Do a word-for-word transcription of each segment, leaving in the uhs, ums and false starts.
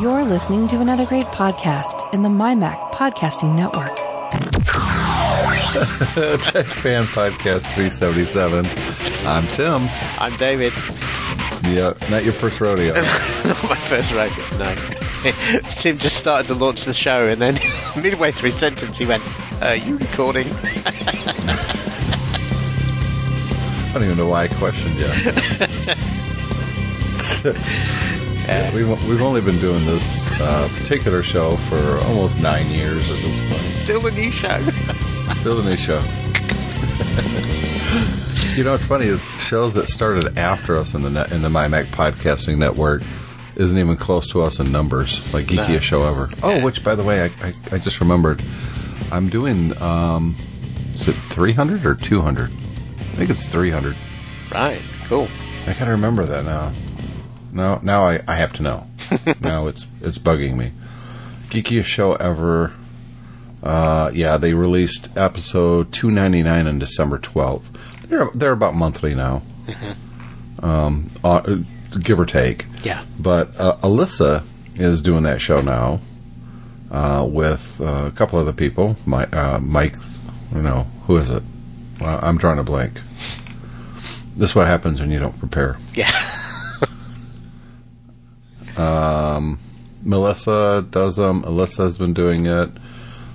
You're listening to another great podcast in the MyMac Podcasting Network. Tech fan podcast three seventy-seven. I'm Tim. I'm David. Yeah, not your first rodeo. Not my first rodeo, no. Tim just started to launch the show, and then midway through sentence he went, "Are you recording?" I don't even know why I questioned you. Yeah, we've, we've only been doing this uh, particular show for almost nine years at this point. Still a new show. Still a new show. You know, what's funny is shows that started after us in the net, in the MyMac Podcasting Network isn't even close to us in numbers, like Geekiest no. show ever. Oh, which, by the way, I, I, I just remembered. I'm doing, um, is it three hundred or two hundred? I think it's three hundred. Right, cool. I gotta remember that now. No, now I, I have to know. Now it's it's bugging me. Geekiest show ever. Uh, yeah, they released episode two ninety-nine on December twelfth. They're they're about monthly now, mm-hmm. um, uh, give or take. Yeah. But uh, Alyssa is doing that show now uh, with uh, a couple other people. My uh, Mike, you know, who is it? Uh, I'm drawing a blank. This is what happens when you don't prepare. Yeah. um, Melissa does them. Alyssa's been doing it.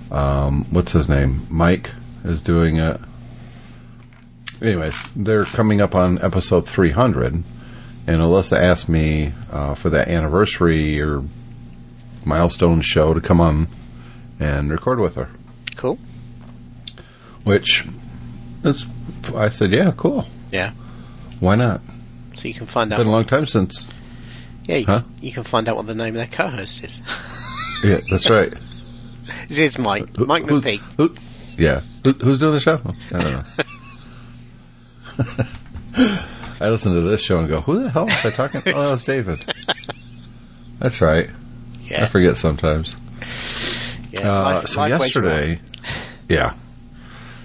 Um, what's his name? Mike is doing it. Anyways, they're coming up on episode three hundred, and Alyssa asked me uh, for that anniversary or milestone show to come on and record with her. Cool. Which, it's, I said, yeah, cool. Yeah. Why not? So you can find out. It's been a long time since. Yeah, you, huh? you can find out what the name of their co-host is. Yeah, that's right. It's Mike. Who, Mike McPeak. Who, who, yeah. Who, who's doing the show? I don't know. I listen to this show and go, who the hell was I talking to? Oh, that was David. That's right. Yeah. I forget sometimes. Yeah, uh, life, so life yesterday, yeah,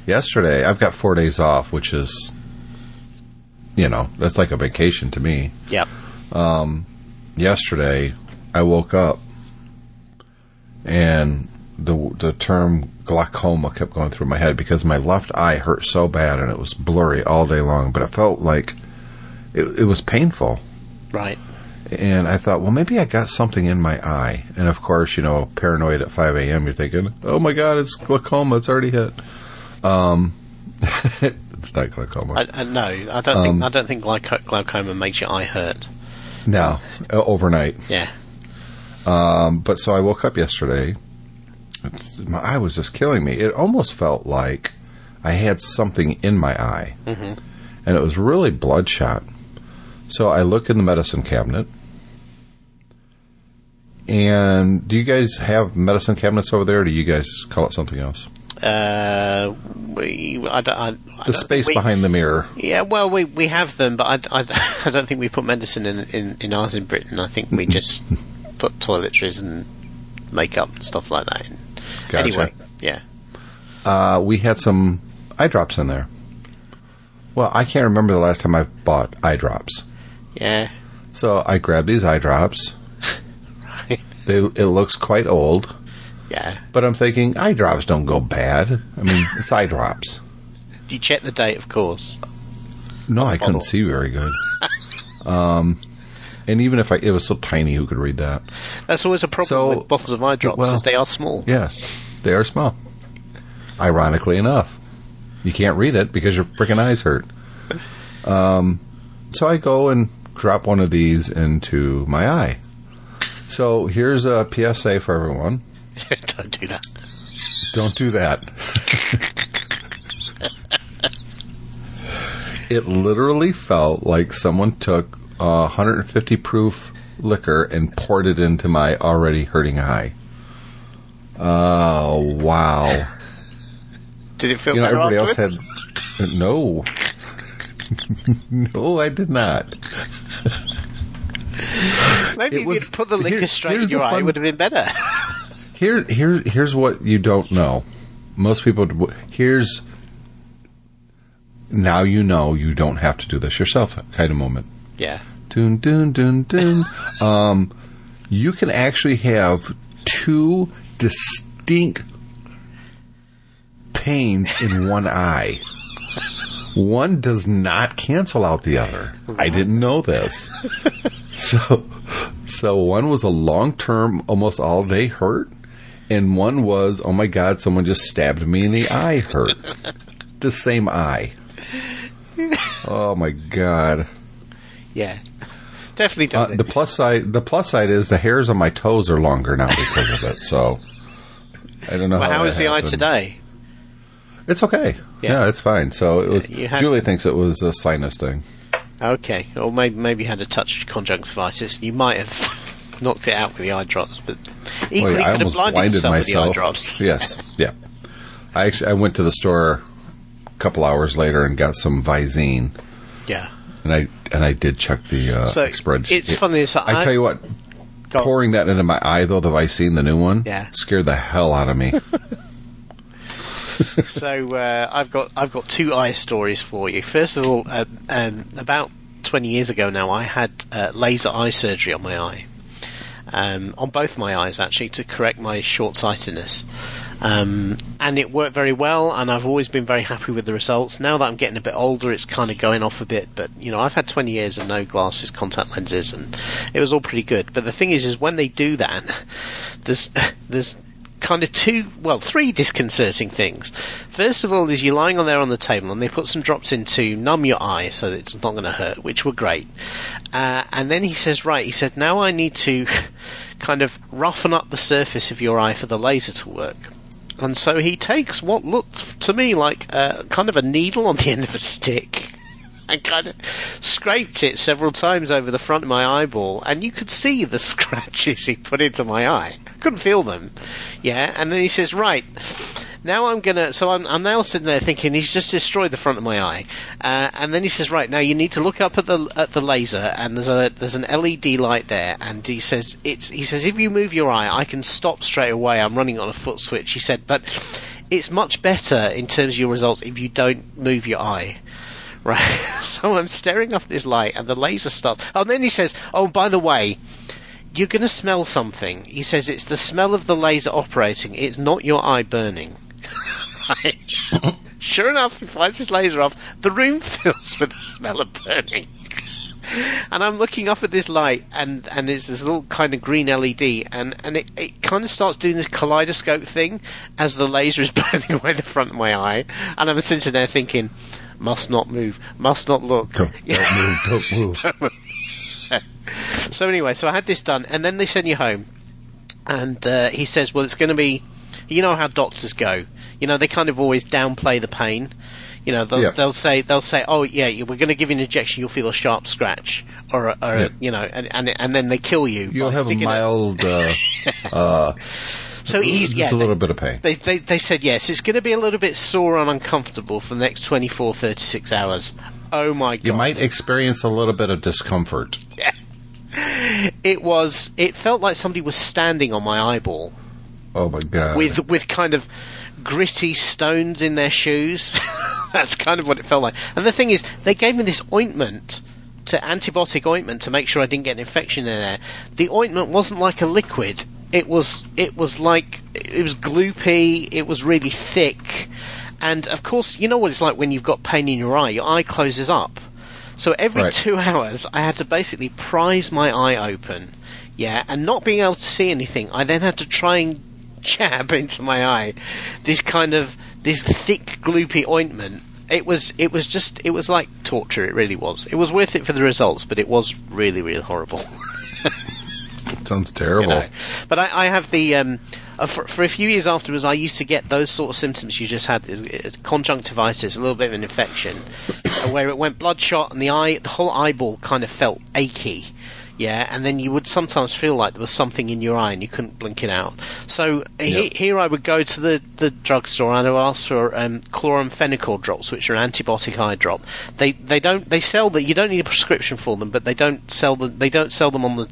yesterday, I've got four days off, which is, you know, that's like a vacation to me. Yeah. Um, yesterday, I woke up and the the term glaucoma kept going through my head because my left eye hurt so bad and it was blurry all day long, but it felt like it, it was painful. Right. And I thought, well, maybe I got something in my eye. And of course, you know, paranoid at five a.m., you're thinking, oh my God, it's glaucoma. It's already hit. Um, it's not glaucoma. I, I, no, I don't um, think I don't think glauco- glaucoma makes your eye hurt. No, overnight. Yeah. Um, but so I woke up yesterday. It's, my eye was just killing me. It almost felt like I had something in my eye, mm-hmm. and it was really bloodshot. So I look in the medicine cabinet, and do you guys have medicine cabinets over there, or do you guys call it something else? Uh, we, I don't, I, I the space we, behind the mirror. Yeah, well, we, we have them, but I, I, I don't think we put medicine in, in, in ours in Britain. I think we just put toiletries and makeup and stuff like that. Gotcha. Anyway, yeah. Uh, we had some eye drops in there. Well, I can't remember the last time I bought eye drops. Yeah. So I grabbed these eye drops. Right. They, it looks quite old. Yeah. But I'm thinking, eye drops don't go bad. I mean, it's eye drops. You check the date, of course. No, I couldn't see very good. um... And even if I, it was so tiny, who could read that? That's always a problem so, with bottles of eye drops, well, is they are small. Yeah, they are small. Ironically enough. You can't read it because your freaking eyes hurt. Um, so I go and drop one of these into my eye. So here's a P S A for everyone. Don't do that. Don't do that. It literally felt like someone took Uh, one hundred fifty proof liquor and poured it into my already hurting eye. Oh, uh, wow. Did it feel you know, everybody else had No. No, I did not. Maybe it if was, you'd put the liquor here, straight in your eye, it would have been better. here, here, here's what you don't know. Most people... Here's... Now you know you don't have to do this yourself kind of moment. Yeah. Dun, dun, dun, dun. Um, you can actually have two distinct pains in one eye. One does not cancel out the other. I didn't know this. So, so one was a long-term, almost all-day hurt, and one was, oh my God, someone just stabbed me in the eye hurt. The same eye. Oh my God. Yeah. Definitely doesn't. Uh, the plus side, the plus side is the hairs on my toes are longer now because of it. So I don't know well, how. How is the eye today? It's okay. Yeah. yeah, it's fine. So it was. Had, Julie thinks it was a sinus thing. Okay, or maybe maybe you had a touch conjunctivitis. You might have knocked it out with the eye drops, but equally well, yeah, could have blinded, blinded yourself myself. with the eye drops. Yes, yeah. I actually I went to the store a couple hours later and got some Visine. Yeah. And I and I did check the uh, so spreadsheet. It's funny. So I, I tell you what, pouring that into my eye though, the Visine, the new one, yeah. scared the hell out of me. So uh, I've got I've got two eye stories for you. First of all, um, um, about twenty years ago now, I had uh, laser eye surgery on my eye, um, on both my eyes actually, to correct my short sightedness, um, and it worked very well. And I've always been very happy with the results. Now that I'm getting a bit older, it's kind of going off a bit. But you know, I've had twenty years of no glasses, contact lenses, and it was all pretty good. But the thing is, is when they do that, there's there's kind of two, well, three disconcerting things. First of all is you're lying on there on the table and they put some drops in to numb your eye so that it's not going to hurt, which were great. Uh, and then he says, right, he said, now I need to kind of roughen up the surface of your eye for the laser to work. And so he takes what looked to me like uh, kind of a needle on the end of a stick and kind of scraped it several times over the front of my eyeball, and you could see the scratches he put into my eye. I couldn't feel them. Yeah, and then he says, right, now I'm going to... So I'm, I'm now sitting there thinking, he's just destroyed the front of my eye. Uh, and then he says, right, now you need to look up at the at the laser, and there's a there's an L E D light there, and he says, it's he says, if you move your eye, I can stop straight away. I'm running on a foot switch. He said, but it's much better in terms of your results if you don't move your eye. Right, so I'm staring off this light and the laser starts. Oh, and then he says, oh, by the way, you're going to smell something. He says, it's the smell of the laser operating. It's not your eye burning. Right. Sure enough, he fires his laser off. The room fills with the smell of burning. And I'm looking up at this light, and, and it's this little kind of green L E D, and, and it, it kind of starts doing this kaleidoscope thing as the laser is burning away the front of my eye. And I'm sitting there thinking... Must not move. Must not look. Don't, don't move. Don't move. Don't move. So anyway, so I had this done, and then they send you home, and uh, he says, "Well, it's going to be, you know how doctors go. You know they kind of always downplay the pain. You know they'll, yeah. they'll say they'll say, oh yeah, we're going to give you an injection. You'll feel a sharp scratch, or, or yeah. you know, and, and and then they kill you. You'll have a mild." uh, uh, So he's yeah, a little they, bit of pain. They, they they said yes. It's going to be a little bit sore and uncomfortable for the next twenty-four, thirty-six hours. Oh my God! You might experience a little bit of discomfort. Yeah. It was. It felt like somebody was standing on my eyeball. Oh my God! With with kind of gritty stones in their shoes. That's kind of what it felt like. And the thing is, they gave me this ointment. To antibiotic ointment to make sure I didn't get an infection in there. The ointment wasn't like a liquid. It was it was like it was gloopy. It was really thick, and of course you know what it's like when you've got pain in your eye. Your eye closes up, so every right. two hours I had to basically prise my eye open, yeah, and not being able to see anything. I then had to try and jab into my eye this kind of this thick gloopy ointment. It was, it was just, it was like torture. It really was. It was worth it for the results, but it was really, really horrible. It sounds terrible. You know? But I, I have the um, uh, for, for a few years afterwards, I used to get those sort of symptoms you just had: conjunctivitis, a little bit of an infection, where it went bloodshot and the eye, the whole eyeball, kind of felt achy. Yeah, and then you would sometimes feel like there was something in your eye and you couldn't blink it out. So yep. he, here I would go to the, the drugstore and I would ask for um, chloramphenicol drops, which are an antibiotic eye drop. They they don't they sell that you don't need a prescription for them, but they don't sell the, they don't sell them on the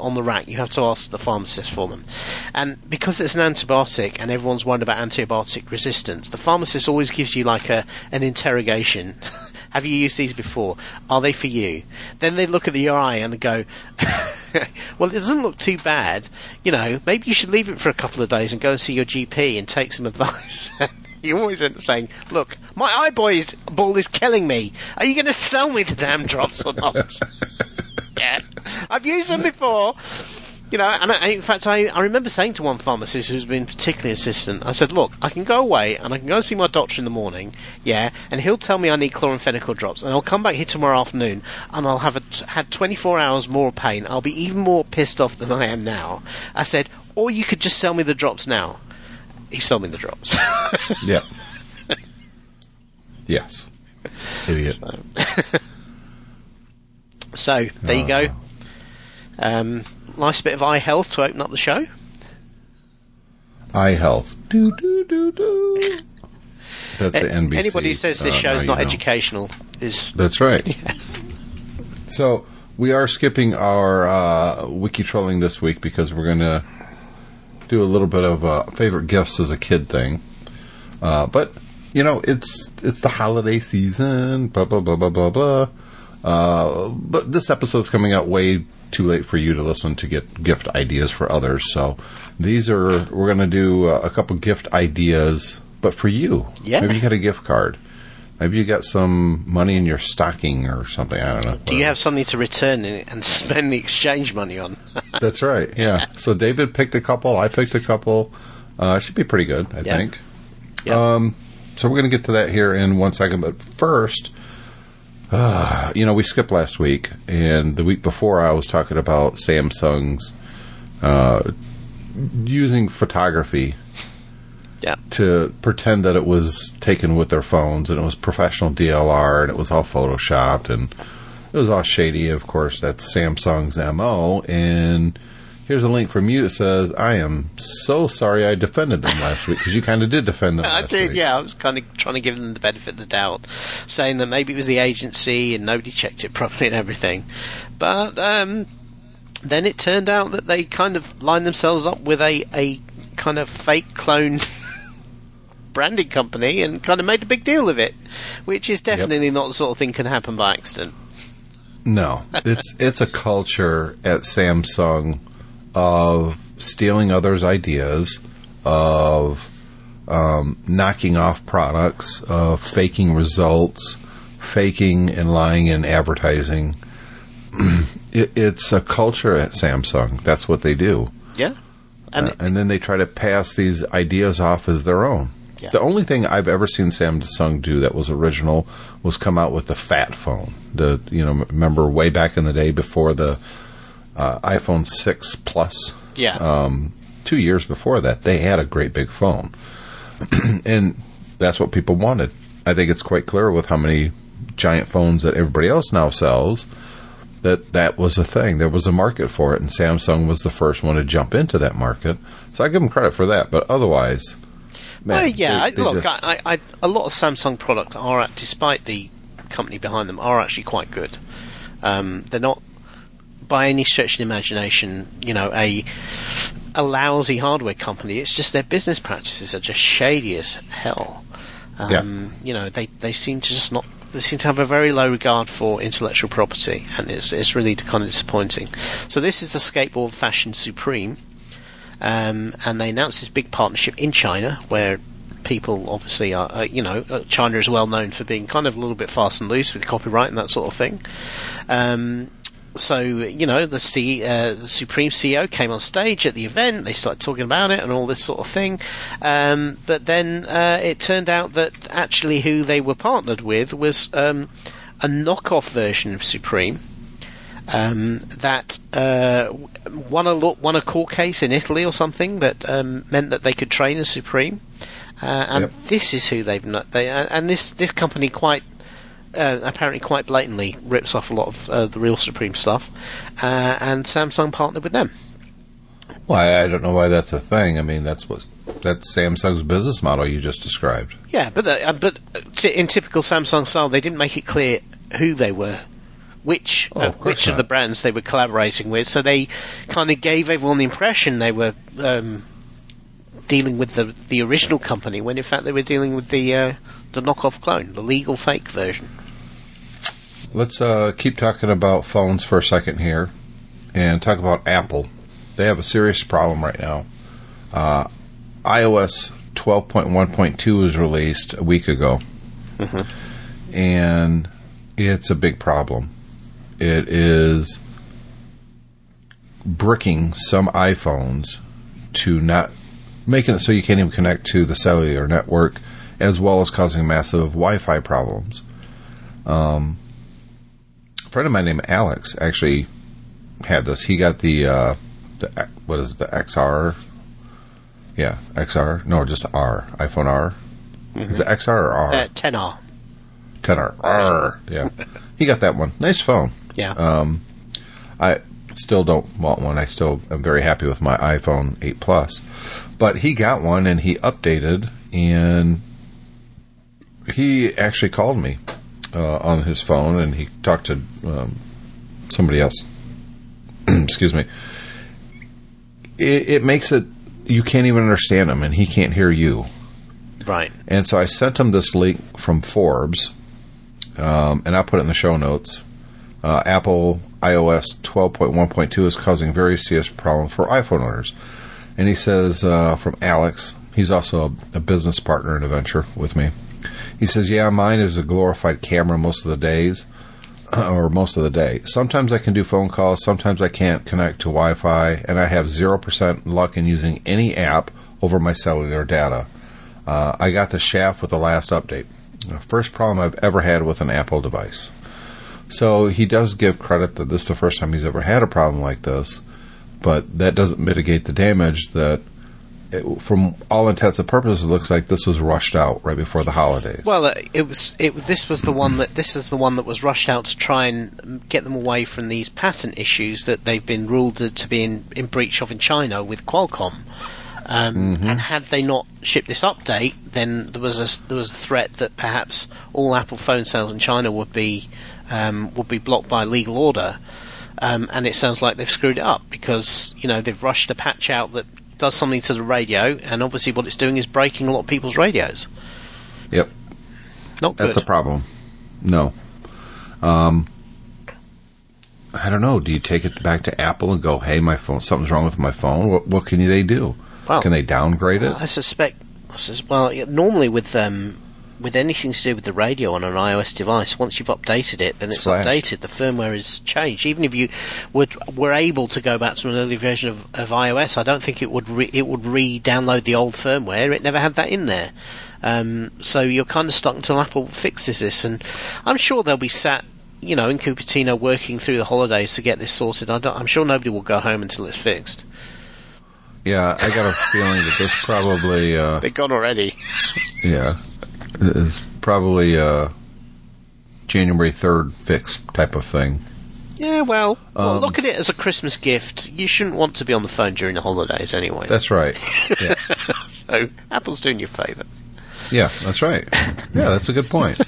on the rack. You have to ask the pharmacist for them. And because it's an antibiotic and everyone's worried about antibiotic resistance, the pharmacist always gives you like a an interrogation. Have you used these before? Are they for you? Then they look at the U I and they go, well, it doesn't look too bad. You know, maybe you should leave it for a couple of days and go and see your G P and take some advice. You always end up saying, look, my eyeball is killing me. Are you going to sell me the damn drops or not? Yeah. I've used them before. You know, and I, in fact, I, I remember saying to one pharmacist who's been particularly insistent, I said, look, I can go away and I can go see my doctor in the morning, yeah, and he'll tell me I need chloramphenicol drops, and I'll come back here tomorrow afternoon and I'll have a t- had twenty-four hours more pain. I'll be even more pissed off than I am now. I said, or you could just sell me the drops now. He sold me the drops. Yeah. Yes. Idiot. So, there oh. you go. Um... Nice bit of eye health to open up the show. Eye health. Do, do, do, do. That's the N B C. Anybody who says this uh, show's not educational is... That's right. Yeah. So, we are skipping our uh, wiki trolling this week because we're going to do a little bit of uh, favorite gifts as a kid thing. Uh, but, you know, it's it's the holiday season, blah, blah, blah, blah, blah, blah. Uh, but this episode's coming out way... too late for you to listen to get gift ideas for others. So these are, we're going to do a couple gift ideas, but for you. Yeah. Maybe you got a gift card. Maybe you got some money in your stocking or something. I don't know. Do whatever. You have something to return and spend the exchange money on? That's right. Yeah. So David picked a couple. I picked a couple. Uh, should be pretty good, I yeah. think. Yeah. Um, so we're going to get to that here in one second. But first... Uh, you know, we skipped last week, and the week before I was talking about Samsung's uh, using photography yeah. to pretend that it was taken with their phones, and it was professional D L R, and it was all photoshopped, and it was all shady. Of course, that's Samsung's M O, and here's a link from you that says, I am so sorry I defended them last week, because you kind of did defend them last week. I did, yeah. I was kind of trying to give them the benefit of the doubt, saying that maybe it was the agency and nobody checked it properly and everything. But um, then it turned out that they kind of lined themselves up with a, a kind of fake clone branding company and kind of made a big deal of it, which is definitely yep. not the sort of thing can happen by accident. No. It's it's a culture at Samsung... of stealing others' ideas, of um, knocking off products, of faking results, faking and lying in advertising. it, it's a culture at Samsung. That's what they do. Yeah. And, uh, and then they try to pass these ideas off as their own. Yeah. The only thing I've ever seen Samsung do that was original was come out with the fat phone. The you know remember way back in the day before the Uh, iPhone six Plus. Yeah. Um, two years before that, they had a great big phone. And that's what people wanted. I think it's quite clear with how many giant phones that everybody else now sells that that was a thing. There was a market for it, and Samsung was the first one to jump into that market. So I give them credit for that, but otherwise... Man, well, yeah, they, they look, just... I, I, a lot of Samsung products are, despite the company behind them, are actually quite good. Um, they're not... by any stretch of the imagination, you know, a a lousy hardware company. It's just their business practices are just shady as hell. Um, yeah. You know, they, they seem to just not. They seem to have a very low regard for intellectual property, and it's it's really kind of disappointing. So this is the skateboard fashion Supreme, um, and they announced this big partnership in China, where people obviously are, uh, you know, China is well known for being kind of a little bit fast and loose with copyright and that sort of thing. Um, So, you know, the, C, uh, the Supreme C E O came on stage at the event. They started talking about it and all this sort of thing. Um, but then uh, it turned out that actually who they were partnered with was um, a knockoff version of Supreme um, that uh, won, a lo- won a court case in Italy or something that um, meant that they could train as Supreme. Uh, and yep. this is who they've... Not, they, uh, and this, this company quite... Uh, apparently quite blatantly rips off a lot of uh, the real Supreme stuff, uh, and Samsung partnered with them. Well, I, I don't know why that's a thing. I mean, that's what that's Samsung's business model you just described. Yeah, but the, uh, but t- in typical Samsung style, they didn't make it clear who they were, which oh, of, uh, which of the brands they were collaborating with. So they kind of gave everyone the impression they were um, dealing with the the original company, when in fact they were dealing with the uh, the knockoff clone, the legal fake version. Let's uh, keep talking about phones for a second here and talk about Apple. They have a serious problem right now. Uh, iOS twelve point one point two was released a week ago, mm-hmm. and it's a big problem. It is bricking some iPhones to not making it so you can't even connect to the cellular network, as well as causing massive Wi-Fi problems. Um, a friend of mine named Alex actually had this. He got the, uh, the what is it, the X R? Yeah, X R. No, just R. iPhone R. Mm-hmm. Is it X R or R? Uh, ten R. ten R. R. Yeah. He got that one. Nice phone. Yeah. Um, I still don't want one. I still am very happy with my iPhone eight Plus. But he got one, and he updated, and he actually called me uh, on his phone, and he talked to um, somebody else. Excuse me. It, it makes it... You can't even understand him, and he can't hear you. Right. And so I sent him this link from Forbes, um, and I'll put it in the show notes. Uh, Apple iOS twelve point one point two is causing very serious problems for iPhone owners. And he says, uh, from Alex, he's also a, a business partner in a venture with me. He says, yeah, mine is a glorified camera most of the days, or most of the day. Sometimes I can do phone calls. Sometimes I can't connect to Wi-Fi, and I have zero percent luck in using any app over my cellular data. Uh, I got the shaft with the last update. The first problem I've ever had with an Apple device. So he does give credit that this is the first time he's ever had a problem like this, but that doesn't mitigate the damage that, it, from all intents and purposes, it looks like this was rushed out right before the holidays. Well, it was. It, this was the one that this is the one that was rushed out to try and get them away from these patent issues that they've been ruled to be in, in breach of in China with Qualcomm. Um, mm-hmm. And had they not shipped this update, then there was a, there was a threat that perhaps all Apple phone sales in China would be um, would be blocked by legal order. Um, and it sounds like they've screwed it up because, you know, they've rushed a patch out that does something to the radio, and obviously what it's doing is breaking a lot of people's radios. Yep. Not good. That's a problem. No. Um, I don't know. Do you take it back to Apple and go, hey, my phone, something's wrong with my phone? What, what can they do? Well, can they downgrade well, it? I suspect, well, normally with um, with anything to do with the radio on an iOS device, once you've updated it, then it's, it's updated. The firmware is changed. Even if you would, were able to go back to an early version of, of iOS, I don't think it would re, it would re-download the old firmware. It never had that in there. Um, so you're kind of stuck until Apple fixes this. And I'm sure they'll be sat, you know, in Cupertino working through the holidays to get this sorted. I don't, I'm sure nobody will go home until it's fixed. Yeah, I got a feeling that this probably... Uh, they're gone already. Yeah. It's probably a January third fix type of thing. Yeah, well, um, well, look at it as a Christmas gift. You shouldn't want to be on the phone during the holidays anyway. That's right. Yeah. So Apple's doing you a favour. Yeah, that's right. Yeah, that's a good point.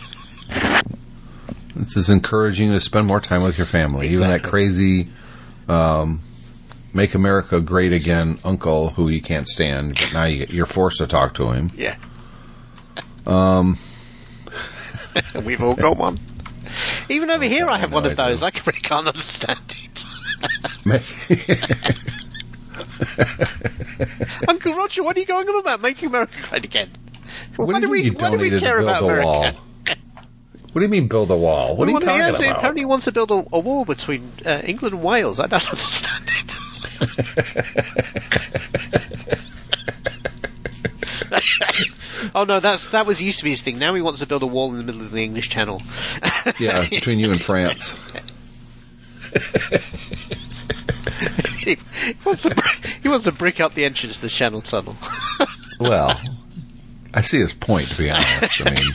This is encouraging you to spend more time with your family. Even that crazy um, Make America Great Again uncle who you can't stand, but now you, you're forced to talk to him. Yeah. Um, We've all got one. Even over here, I have one of those. I really can't understand it. Uncle Roger, what are you going on about? Making America great again? What why do, do we? Why do we care about America? Wall. What do you mean build a wall? What well, are you talking about? Apparently, he wants to build a, a wall between uh, England and Wales. I don't understand it. Oh no, that's that was used to be his thing. Now he wants to build a wall in the middle of the English Channel. Yeah, between you and France. he, he, wants to, he wants to brick up the entrance to the Channel Tunnel. Well, I see his point, to be honest. I mean,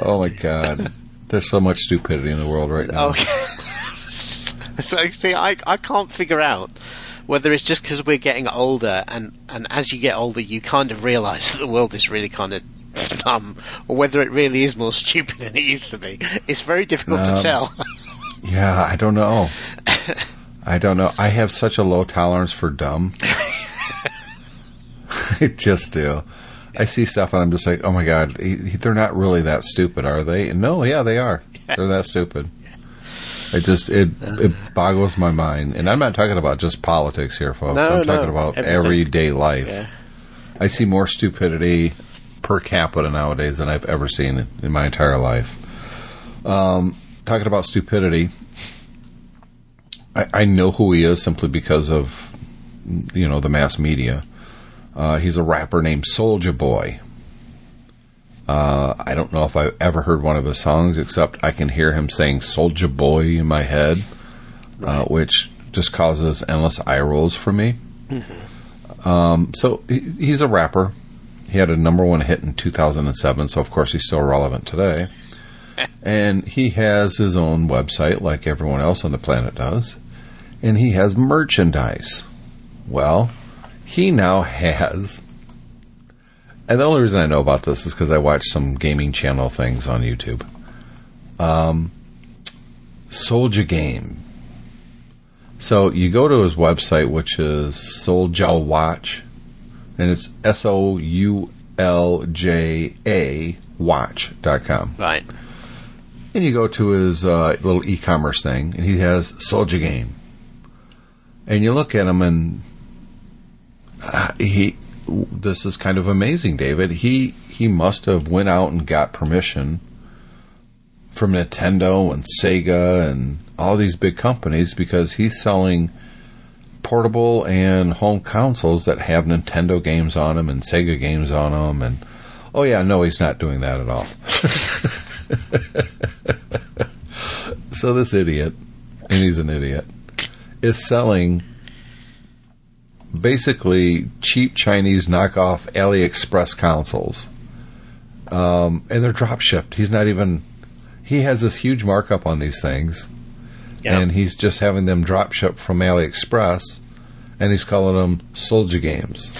oh my God, there's so much stupidity in the world right now. Okay. So see, I I can't figure out whether it's just because we're getting older, and, and as you get older, you kind of realise that the world is really kind of dumb, or whether it really is more stupid than it used to be. It's very difficult um, to tell. Yeah, I don't know. I don't know. I have such a low tolerance for dumb. I just do. I see stuff and I'm just like, oh my God, they're not really that stupid, are they? And no, yeah, they are. They're that stupid. It just it it boggles my mind, and I'm not talking about just politics here, folks. No, I'm talking no. about Everything. everyday life. Yeah. I see more stupidity per capita nowadays than I've ever seen in my entire life. Um, talking about stupidity, I, I know who he is simply because of you know the mass media. Uh, he's a rapper named Soulja Boy. Uh, I don't know if I've ever heard one of his songs, except I can hear him saying Soulja Boy in my head, right. uh, which just causes endless eye rolls for me. Mm-hmm. Um, so he, he's a rapper. He had a number one hit in two thousand seven, so of course he's still relevant today. And he has his own website like everyone else on the planet does. And he has merchandise. Well, he now has... And the only reason I know about this is because I watch some gaming channel things on YouTube. Um, Soulja Game. So you go to his website, which is Soulja Watch, and it's S O U L J A watch dot com. Right. And you go to his uh, little e-commerce thing, and he has Soulja Game. And you look at him, and uh, he... This is kind of amazing, David. He he must have went out and got permission from Nintendo and Sega and all these big companies because he's selling portable and home consoles that have Nintendo games on them and Sega games on them. And oh yeah, no, he's not doing that at all. So this idiot, and he's an idiot, is selling basically cheap Chinese knockoff AliExpress consoles. Um, and they're drop shipped. He's not even, he has this huge markup on these things. Yep. And he's just having them drop shipped from AliExpress, and he's calling them Soulja Games.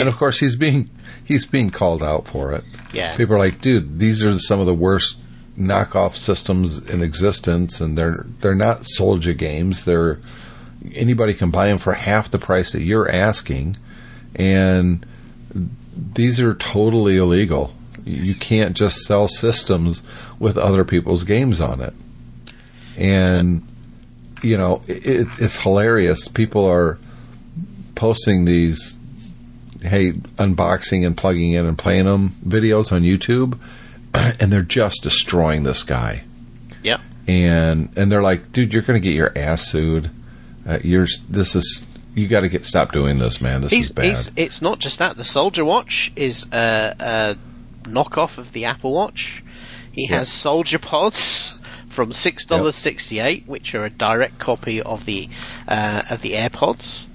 And of course he's being, he's being called out for it. Yeah. People are like, dude, these are some of the worst knockoff systems in existence. And they're, they're not Soulja Games. They're, anybody can buy them for half the price that you're asking, and these are totally illegal. You can't just sell systems with other people's games on it. And, you know, it, it's hilarious. People are posting these, hey, unboxing and plugging in and playing them videos on YouTube, and they're just destroying this guy. Yeah. And, and they're like, dude, you're going to get your ass sued. Uh, you're, this is you got to get stop doing this, man. This he's, is bad. It's not just that. The Soulja Watch is a, a knockoff of the Apple Watch. He yep. has Soulja Pods from six dollars sixty eight, yep. which are a direct copy of the uh, of the AirPods.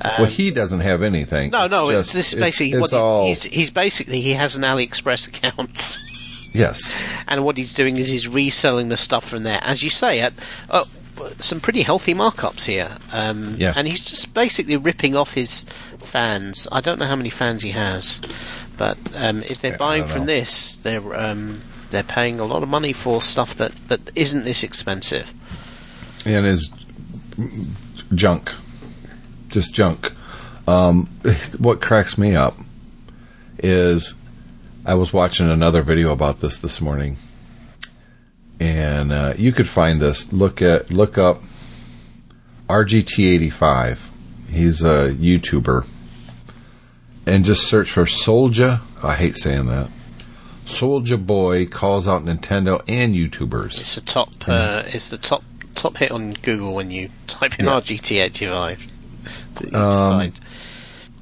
Um, well, he doesn't have anything. No, it's no. Just, it's, this basically it's, it's what all... he's, he's basically he has an AliExpress account. Yes. And what he's doing is he's reselling the stuff from there, as you say. At uh, some pretty healthy markups here. Um, yeah. And he's just basically ripping off his fans. I don't know how many fans he has, but um, if they're yeah, buying from this, they're um, they're paying a lot of money for stuff that, that isn't this expensive. And is junk. Just junk. Um, what cracks me up is I was watching another video about this this morning. And uh, you could find this. Look at look up R G T eighty-five. He's a YouTuber. And just search for Soulja. I hate saying that. Soulja Boy calls out Nintendo and YouTubers. It's the top. Uh, it's the top top hit on Google when you type in yeah. R G T eighty-five. Um,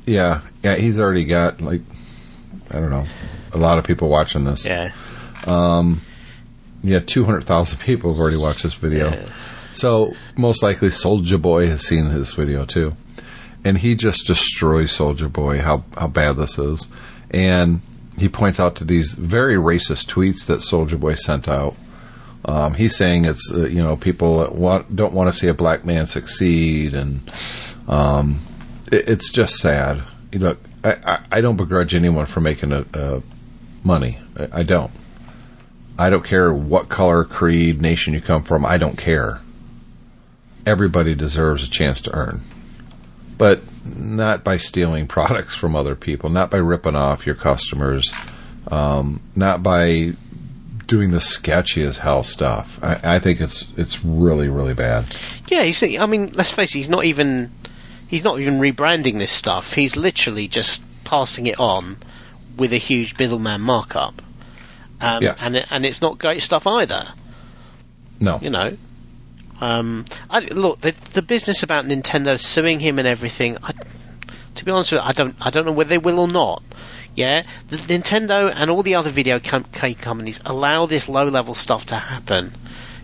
yeah, yeah. He's already got like I don't know a lot of people watching this. Yeah. Um. Yeah, two hundred thousand people have already watched this video. Yeah. So, most likely, Soulja Boy has seen his video, too. And he just destroys Soulja Boy, how, how bad this is. And he points out to these very racist tweets that Soulja Boy sent out. Um, he's saying it's, uh, you know, people that want, don't want to see a black man succeed. And um, it, it's just sad. Look, I, I, I don't begrudge anyone for making a, a money. I, I don't. I don't care what color, creed, nation you come from. I don't care. Everybody deserves a chance to earn. But not by stealing products from other people, not by ripping off your customers, um, not by doing the sketchy as hell stuff. I, I think it's it's really, really bad. Yeah, you see, I mean, let's face it, he's not even he's not even rebranding this stuff. He's literally just passing it on with a huge middleman markup. Um, yes. And it, and it's not great stuff either. No, you know. Um, I, look, the, the business about Nintendo suing him and everything. I, to be honest with you, I don't, I don't know whether they will or not. Yeah, the, Nintendo and all the other video com- companies allow this low-level stuff to happen.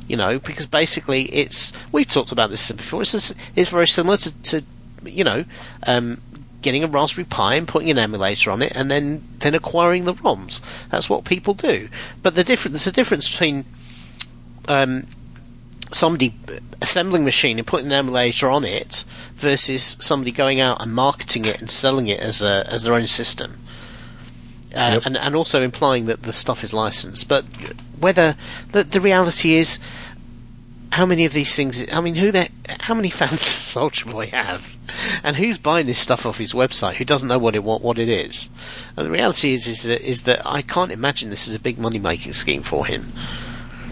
You know, because basically it's we've talked about this before. It's just, it's very similar to, to you know, um, getting a Raspberry Pi and putting an emulator on it, and then then acquiring the ROMs. That's what people do. But the difference, there's a difference between. Um, somebody assembling a machine and putting an emulator on it versus somebody going out and marketing it and selling it as a as their own system. Uh, yep. and, and also implying that the stuff is licensed. But whether... The, the reality is, how many of these things... I mean, who the, how many fans does Soulja Boy have? And who's buying this stuff off his website who doesn't know what it what, what it is? And the reality is, is, that, is that I can't imagine this is a big money-making scheme for him.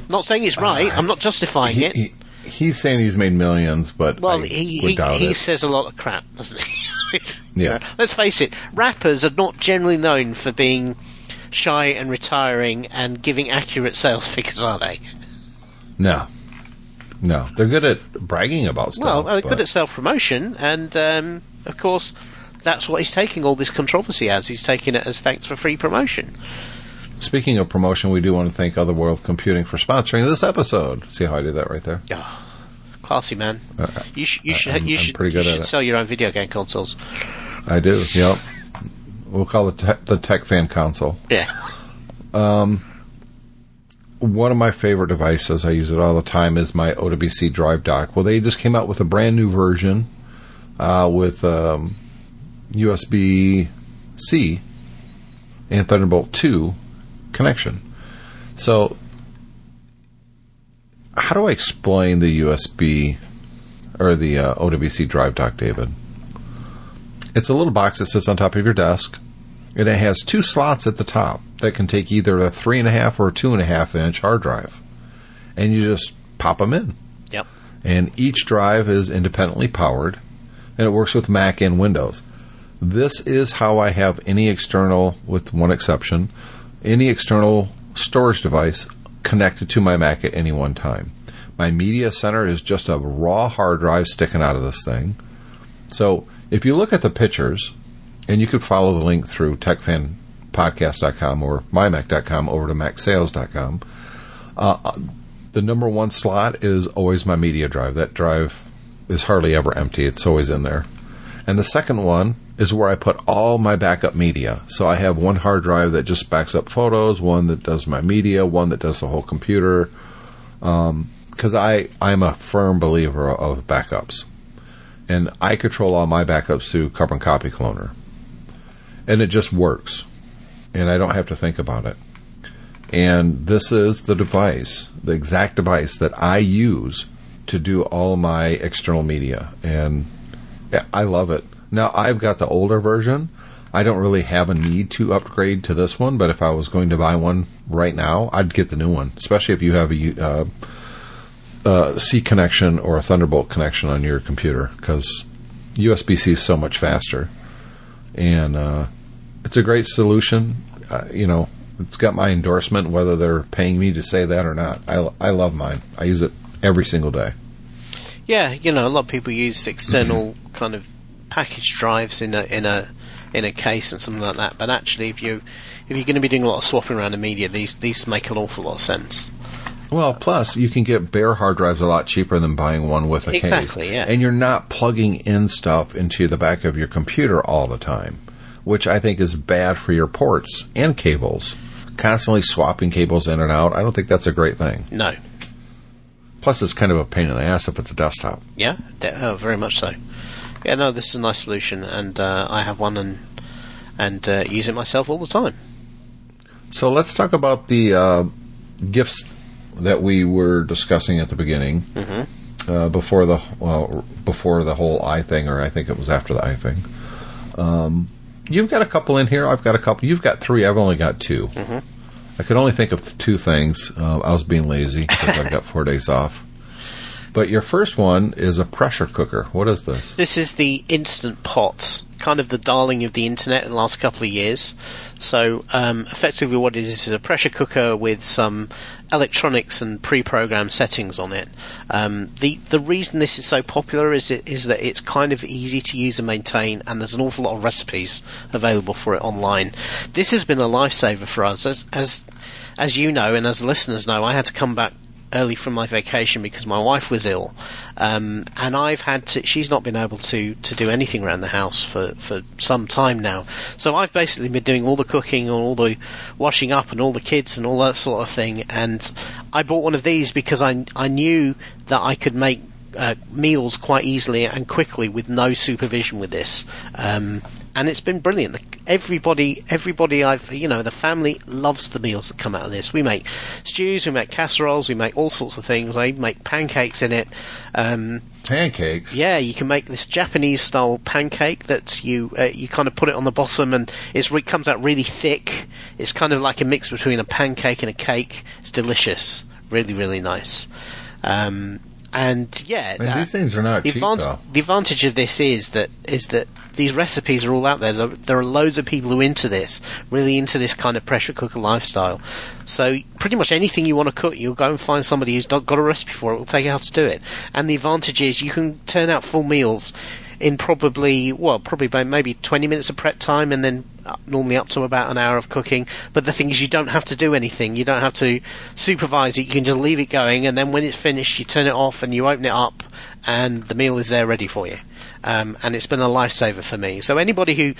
Not saying it's right. Uh, I'm not justifying he, it. He, he's saying he's made millions, but well, I he would doubt he, he it. says a lot of crap, doesn't he? Yeah. Uh, let's face it. Rappers are not generally known for being shy and retiring and giving accurate sales figures, are they? No, no. They're good at bragging about stuff. Well, they're but... good at self-promotion, and um, of course, that's what he's taking all this controversy as. He's taking it as thanks for free promotion. Speaking of promotion, we do want to thank Otherworld Computing for sponsoring this episode. See how I did that right there? Yeah, oh, classy man. Uh, you sh- you I, should I'm, you should, you should sell your own video game consoles. I do. Yep. We'll call it te- the Tech Fan console. Yeah. Um, one of my favorite devices, I use it all the time, is my O W C Drive Dock. Well, they just came out with a brand new version uh, with um, U S B C and Thunderbolt two. Connection. So, how do I explain the U S B or the uh, O W C Drive Dock, David? It's a little box that sits on top of your desk, and it has two slots at the top that can take either a three and a half or a two and a half inch hard drive, and you just pop them in. Yep. And each drive is independently powered, and it works with Mac and Windows. This is how I have any external, with one exception. Any external storage device connected to my Mac at any one time. My media center is just a raw hard drive sticking out of this thing. So if you look at the pictures, and you could follow the link through tech fan podcast dot com or my mac dot com over to mac sales dot com, uh, the number one slot is always my media drive. That drive is hardly ever empty. It's always in there. And the second one is where I put all my backup media. So I have one hard drive that just backs up photos, one that does my media, one that does the whole computer. Um, 'cause I, I'm a firm believer of backups. And I control all my backups through Carbon Copy Cloner. And it just works. And I don't have to think about it. And this is the device, the exact device that I use to do all my external media. And yeah, I love it. Now, I've got the older version. I don't really have a need to upgrade to this one, but if I was going to buy one right now, I'd get the new one, especially if you have a uh, uh, C connection or a Thunderbolt connection on your computer, because U S B C is so much faster. And uh, it's a great solution. Uh, you know, it's got my endorsement, whether they're paying me to say that or not. I, I love mine. I use it every single day. Yeah, you know, a lot of people use external kind of package drives in a in a in a case and something like that, but actually if you if you're going to be doing a lot of swapping around the media, these these make an awful lot of sense. Well, plus you can get bare hard drives a lot cheaper than buying one with a exactly, case. Exactly, yeah. And you're not plugging in stuff into the back of your computer all the time, which I think is bad for your ports and cables. Constantly swapping cables in and out, I don't think that's a great thing. No. Plus it's kind of a pain in the ass if it's a desktop. Yeah, oh, very much so. Yeah, no, this is a nice solution, and uh, I have one and and uh, use it myself all the time. So let's talk about the uh, gifts that we were discussing at the beginning. Mm-hmm. uh, before the well, before the whole eye thing, or I think it was after the eye thing. Um, you've got a couple in here. I've got a couple. You've got three. I've only got two. Mm-hmm. I could only think of two things. Uh, I was being lazy because I've got four days off. But your first one is a pressure cooker. What is this? This is the Instant Pot, kind of the darling of the internet in the last couple of years. So um, effectively what it is is a pressure cooker with some electronics and pre-programmed settings on it. Um, the, the reason this is so popular is, it, is that it's kind of easy to use and maintain, and there's an awful lot of recipes available for it online. This has been a lifesaver for us. As, as, as you know, and as listeners know, I had to come back early from my vacation because my wife was ill, um, and I've had to, she's not been able to, to do anything around the house for, for some time now. So I've basically been doing all the cooking and all the washing up and all the kids and all that sort of thing, and I bought one of these because I, I knew that I could make uh, meals quite easily and quickly with no supervision with this. Um, and it's been brilliant. Everybody, everybody I've, you know, the family loves the meals that come out of this. We make stews, we make casseroles, we make all sorts of things. I make pancakes in it. Um, pancakes? Yeah, you can make this Japanese-style pancake that you uh, you kind of put it on the bottom, and it's, it comes out really thick. It's kind of like a mix between a pancake and a cake. It's delicious. Really, really nice. Um And yeah, I mean, these things are not the cheap, advan- though. The advantage of this is that is that these recipes are all out there. There, there are loads of people who are into this, really into this kind of pressure cooker lifestyle. So pretty much anything you want to cook, you'll go and find somebody who's got a recipe for it. Will tell you how to do it. And the advantage is you can turn out full meals in probably, well, probably by maybe twenty minutes of prep time, and then normally up to about an hour of cooking. But the thing is, you don't have to do anything. You don't have to supervise it. You can just leave it going, and then when it's finished, you turn it off and you open it up, and the meal is there ready for you. Um, and it's been a lifesaver for me. So anybody who,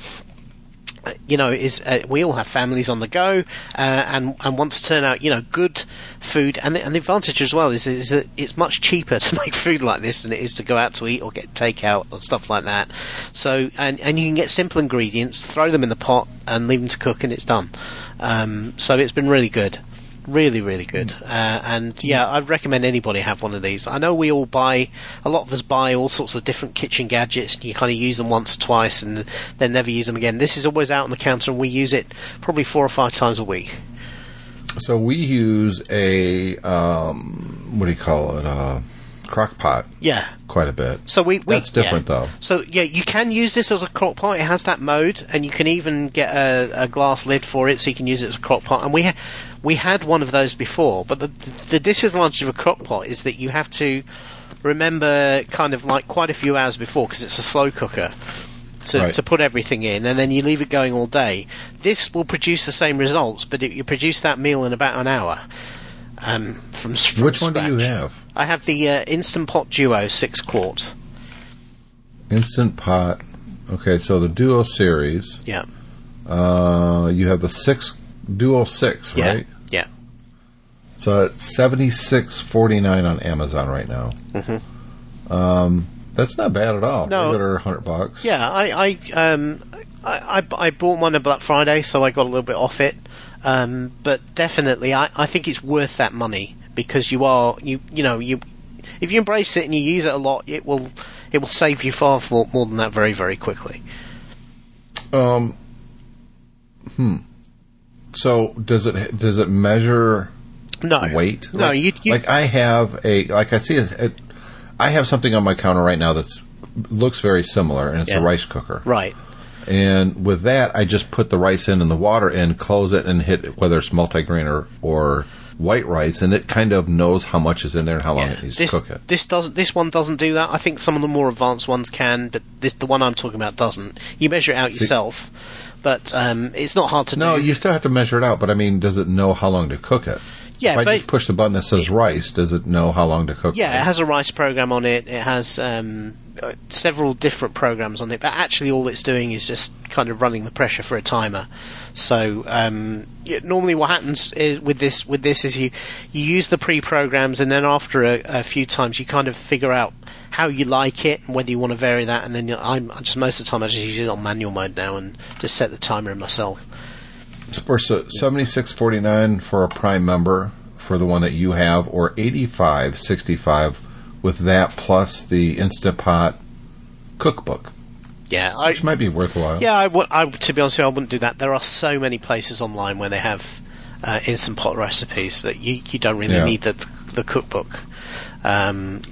you know, is uh, we all have families on the go, uh, and and want to turn out, you know, good food. And the, and the advantage as well is, is that it's much cheaper to make food like this than it is to go out to eat or get takeout or stuff like that. So and and you can get simple ingredients, throw them in the pot, and leave them to cook, and it's done. Um, so it's been really good, really really good. Uh, and yeah, I recommend anybody have one of these. I know we all buy, a lot of us buy all sorts of different kitchen gadgets, and you kind of use them once or twice and then never use them again. This is always out on the counter, and we use it probably four or five times a week. So we use a um, what do you call it? Uh, crock pot. Yeah, quite a bit. So we, we that's different yeah. though. So yeah, you can use this as a crock pot. It has that mode, and you can even get a, a glass lid for it, so you can use it as a crock pot. And we ha- we had one of those before, but the, the disadvantage of a crock pot is that you have to remember kind of like quite a few hours before, because it's a slow cooker. To, right. to put everything in, and then you leave it going all day. This will produce the same results, but it, you produce that meal in about an hour. Um, from, from Which scratch. One do you have? I have the uh, Instant Pot Duo six quart. Instant Pot. Okay, so the Duo series. Yeah. Uh, you have the six Duo six, yeah. right? Yeah. So it's seventy-six forty-nine on Amazon right now. Mm-hmm. Um. That's not bad at all. No, regular hundred bucks. Yeah, I I um I, I I bought one on Black Friday, so I got a little bit off it. Um, but definitely, I, I think it's worth that money, because you are you you know you if you embrace it and you use it a lot, it will it will save you far more than that very very quickly. Um. Hmm. So does it does it measure? No. Weight? No. Like, you, you like I have a like I see it. it I have something on my counter right now that looks very similar, and it's yeah. a rice cooker. Right. And with that, I just put the rice in and the water in, close it, and hit whether it's multigrain or, or white rice, and it kind of knows how much is in there and how yeah. long it needs this, to cook it. This doesn't. This one doesn't do that. I think some of the more advanced ones can, but this, the one I'm talking about doesn't. You measure it out See, yourself, but um, it's not hard to no, do. No, you still have to measure it out, but I mean, does it know how long to cook it? Yeah, if I just push the button that says it, rice, does it know how long to cook? Yeah, rice? It has a rice program on it. It has um, several different programs on it, but actually all it's doing is just kind of running the pressure for a timer. So um, yeah, normally what happens is with this with this is you, you use the pre-programs, and then after a, a few times you kind of figure out how you like it and whether you want to vary that. And then I'm just most of the time I just use it on manual mode now and just set the timer in myself. For seventy-six forty-nine for a Prime member for the one that you have, or eighty-five sixty-five with that plus the Instapot cookbook. Yeah, I, which might be worthwhile. Yeah, I w- I, to be honest with you, I wouldn't do that. There are so many places online where they have uh, Instant Pot recipes that you, you don't really yeah. need the, the cookbook. Um,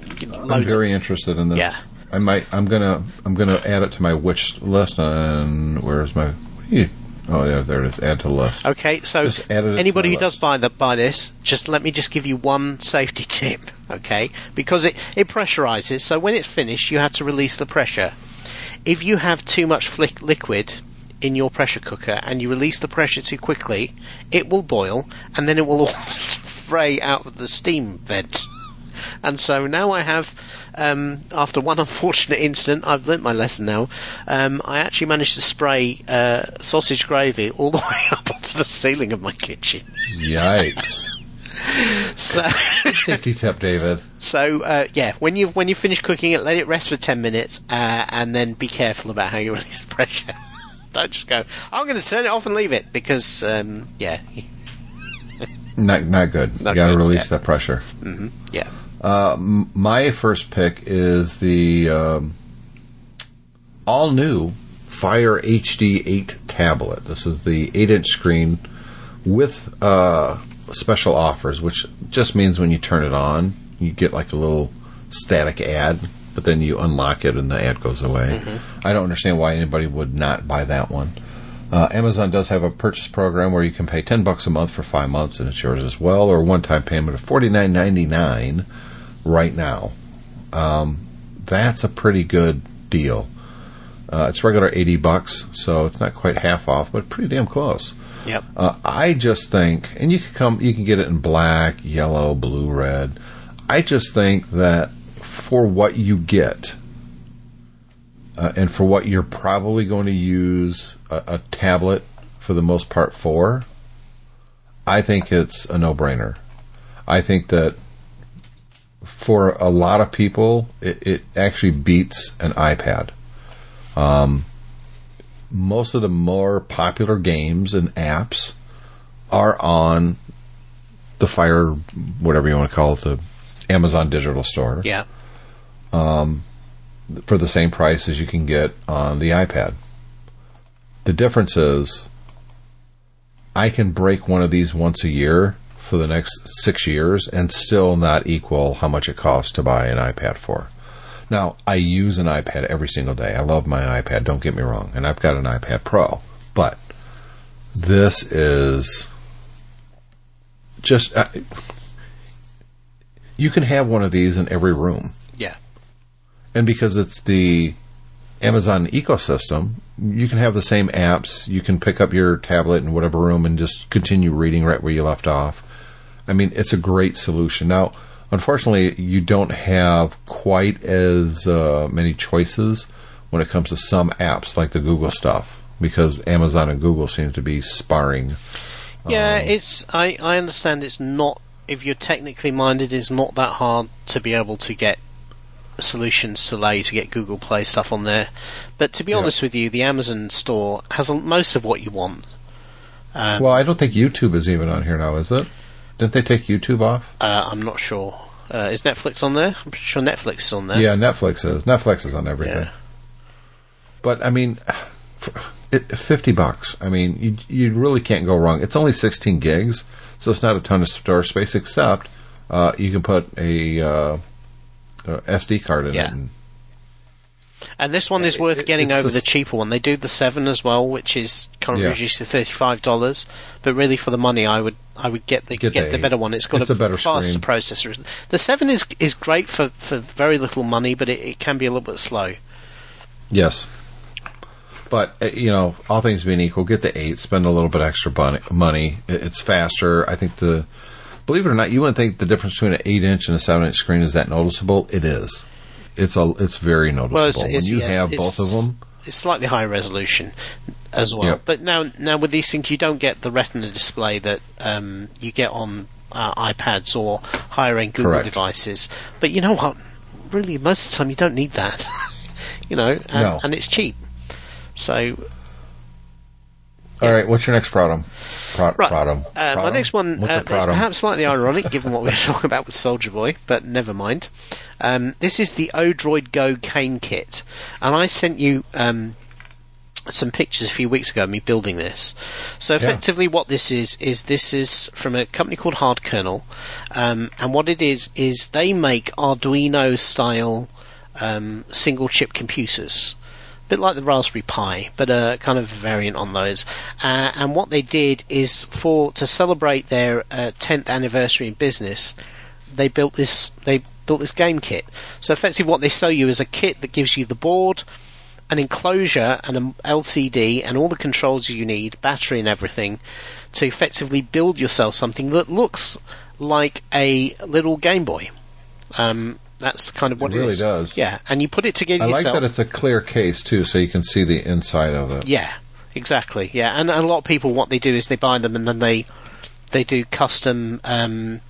I'm very interested in this. Yeah. I might. I'm gonna. I'm gonna add it to my wish list. And where's my? What are you, oh, yeah, there it is. Add to list. Okay, so anybody who list. does buy the, buy this, just let me just give you one safety tip, okay? Because it, it pressurizes. So when it's finished, you have to release the pressure. If you have too much flick liquid in your pressure cooker and you release the pressure too quickly, it will boil and then it will all spray out of the steam vent. And so now I have, um, after one unfortunate incident, I've learnt my lesson now, um, I actually managed to spray uh, sausage gravy all the way up onto the ceiling of my kitchen. Yikes. So, safety tip, David. So, uh, yeah, when you've, when you finish cooking it, let it rest for ten minutes, uh, and then be careful about how you release pressure. Don't just go, I'm going to turn it off and leave it, because, um, yeah. not, not good. Not you got to release yeah. that pressure. Mm-hmm. Yeah. Uh, m- my first pick is the um, all-new Fire H D eight tablet. This is the eight-inch screen with uh, special offers, which just means when you turn it on, you get like a little static ad, but then you unlock it and the ad goes away. Mm-hmm. I don't understand why anybody would not buy that one. Uh, Amazon does have a purchase program where you can pay ten bucks a month for five months and it's yours as well, or a one-time payment of forty-nine ninety-nine right now. Um, that's a pretty good deal. Uh, it's regular eighty bucks, so it's not quite half off, but pretty damn close. Yep. Uh, I just think, and you can come, you can get it in black, yellow, blue, red. I just think that for what you get, uh, and for what you're probably going to use a, a tablet for the most part for, I think it's a no-brainer. I think that for a lot of people, it, it actually beats an iPad. Um, most of the more popular games and apps are on the Fire, whatever you want to call it, the Amazon digital store. Yeah. Um, for the same price as you can get on the iPad. The difference is I can break one of these once a year for the next six years and still not equal how much it costs to buy an iPad for. Now, I use an iPad every single day. I love my iPad, don't get me wrong. And I've got an iPad Pro. But this is just... Uh, you can have one of these in every room. Yeah. And because it's the Amazon ecosystem, you can have the same apps. You can pick up your tablet in whatever room and just continue reading right where you left off. I mean, it's a great solution. Now... Unfortunately, you don't have quite as uh, many choices when it comes to some apps like the Google stuff, because Amazon and Google seem to be sparring. Um, yeah, it's. I, I understand it's not, if you're technically minded, it's not that hard to be able to get solutions to allow you to get Google Play stuff on there. But to be yeah. honest with you, the Amazon store has most of what you want. Um, well, I don't think YouTube is even on here now, is it? Didn't they take YouTube off? Uh, I'm not sure. Uh, is Netflix on there? I'm pretty sure Netflix is on there. Yeah, Netflix is. Netflix is on everything. Yeah. But, I mean, it, fifty bucks. I mean, you, you really can't go wrong. It's only sixteen gigs, so it's not a ton of storage space, except uh, you can put a, uh, a S D card in yeah. it. And, and this one is worth it, getting over a, the cheaper one. They do the seven as well, which is currently yeah. reduced to thirty-five dollars. But really, for the money, I would... I would get the get, get the better one. It's got it's a, a better faster screen. Processor. The seven is is great for, for very little money, but it, it can be a little bit slow. Yes, but you know, all things being equal, get the eight. Spend a little bit extra money. It's faster. I think the believe it or not, you wouldn't think the difference between an eight inch and a seven inch screen is that noticeable. It is. It's a it's very noticeable well, it's, when you yes, have both of them. It's slightly high resolution as well, yep. but now now with these things you don't get the Retina display that um, you get on uh, iPads or higher end Google Correct. devices. But you know what? Really, most of the time you don't need that, you know, and, no. and it's cheap. So, all yeah. right, what's your next problem? Pro- right. problem. Uh, problem. My next one uh, is perhaps slightly ironic, given what we were talking about with Soulja Boy, but never mind. Um, this is the Odroid Go cane kit, and I sent you um, some pictures a few weeks ago of me building this. So effectively, yeah. what this is is this is from a company called Hard Kernel, um, and what it is is they make Arduino style um, single chip computers. Bit like the Raspberry Pi, but uh, kind of a variant on those. Uh, and what they did is, for to celebrate their uh, tenth anniversary in business, they built this. They built this game kit. So effectively, what they sell you is a kit that gives you the board, an enclosure, and an L C D, and all the controls you need, battery, and everything, to effectively build yourself something that looks like a little Game Boy. Um, That's kind of what it, it really is. does. Yeah, and you put it together I yourself. I like that it's a clear case, too, so you can see the inside of it. Yeah, exactly. Yeah, and, and a lot of people, what they do is they buy them and then they they do custom um,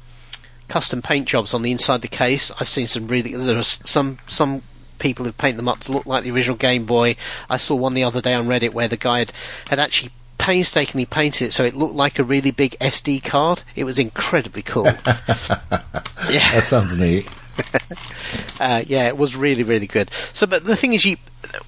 custom paint jobs on the inside of the case. I've seen some really... There are some, some people who paint them up to look like the original Game Boy. I saw one the other day on Reddit where the guy had, had actually painstakingly painted it so it looked like a really big S D card. It was incredibly cool. yeah. That sounds neat. uh, yeah, it was really, really good. So, but the thing is, you,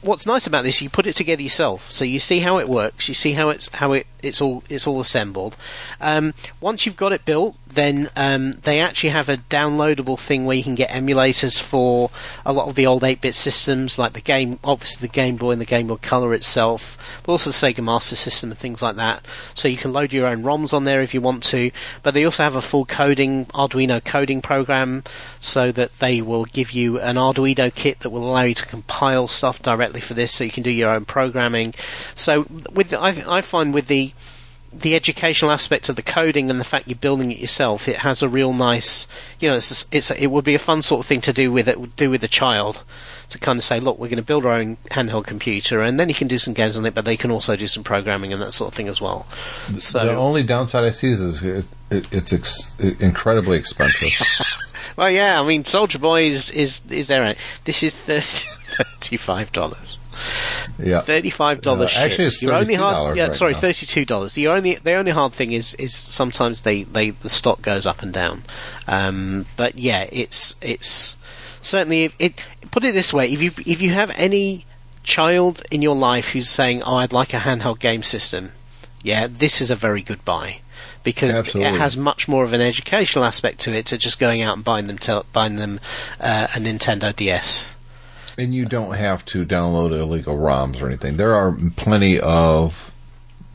what's nice about this, you put it together yourself. So you see how it works. You see how it's how it it's all it's all assembled. Um, once you've got it built, then um, they actually have a downloadable thing where you can get emulators for a lot of the old eight-bit systems, like the game, obviously the Game Boy and the Game Boy Color itself, but also the Sega Master System and things like that. So you can load your own ROMs on there if you want to. But they also have a full coding Arduino coding program, so that they will give you an Arduino kit that will allow you to compile stuff directly for this, so you can do your own programming. So with the, I, I find with the the educational aspect of the coding and the fact you're building it yourself, it has a real nice, you know, it's just, it's a, it would be a fun sort of thing to do with it, do with a child, to kind of say, look, we're going to build our own handheld computer, and then you can do some games on it, but they can also do some programming and that sort of thing as well. So the only downside I see is it, it, it's ex- incredibly expensive. Well, yeah, I mean, Soulja Boy is, is, is there. This is thirty, thirty-five dollars. Yeah. thirty-five dollars yeah, shit. Actually, it's thirty-two dollars hard, yeah, right sorry, now. thirty-two dollars. The only the only hard thing is is sometimes they, they the stock goes up and down. Um, but yeah, it's it's certainly if it put it this way, if you if you have any child in your life who's saying, "Oh, I'd like a handheld game system." Yeah, this is a very good buy. Because Absolutely. It has much more of an educational aspect to it to just going out and buying them tel- buying them uh, a Nintendo D S. And you don't have to download illegal ROMs or anything. There are plenty of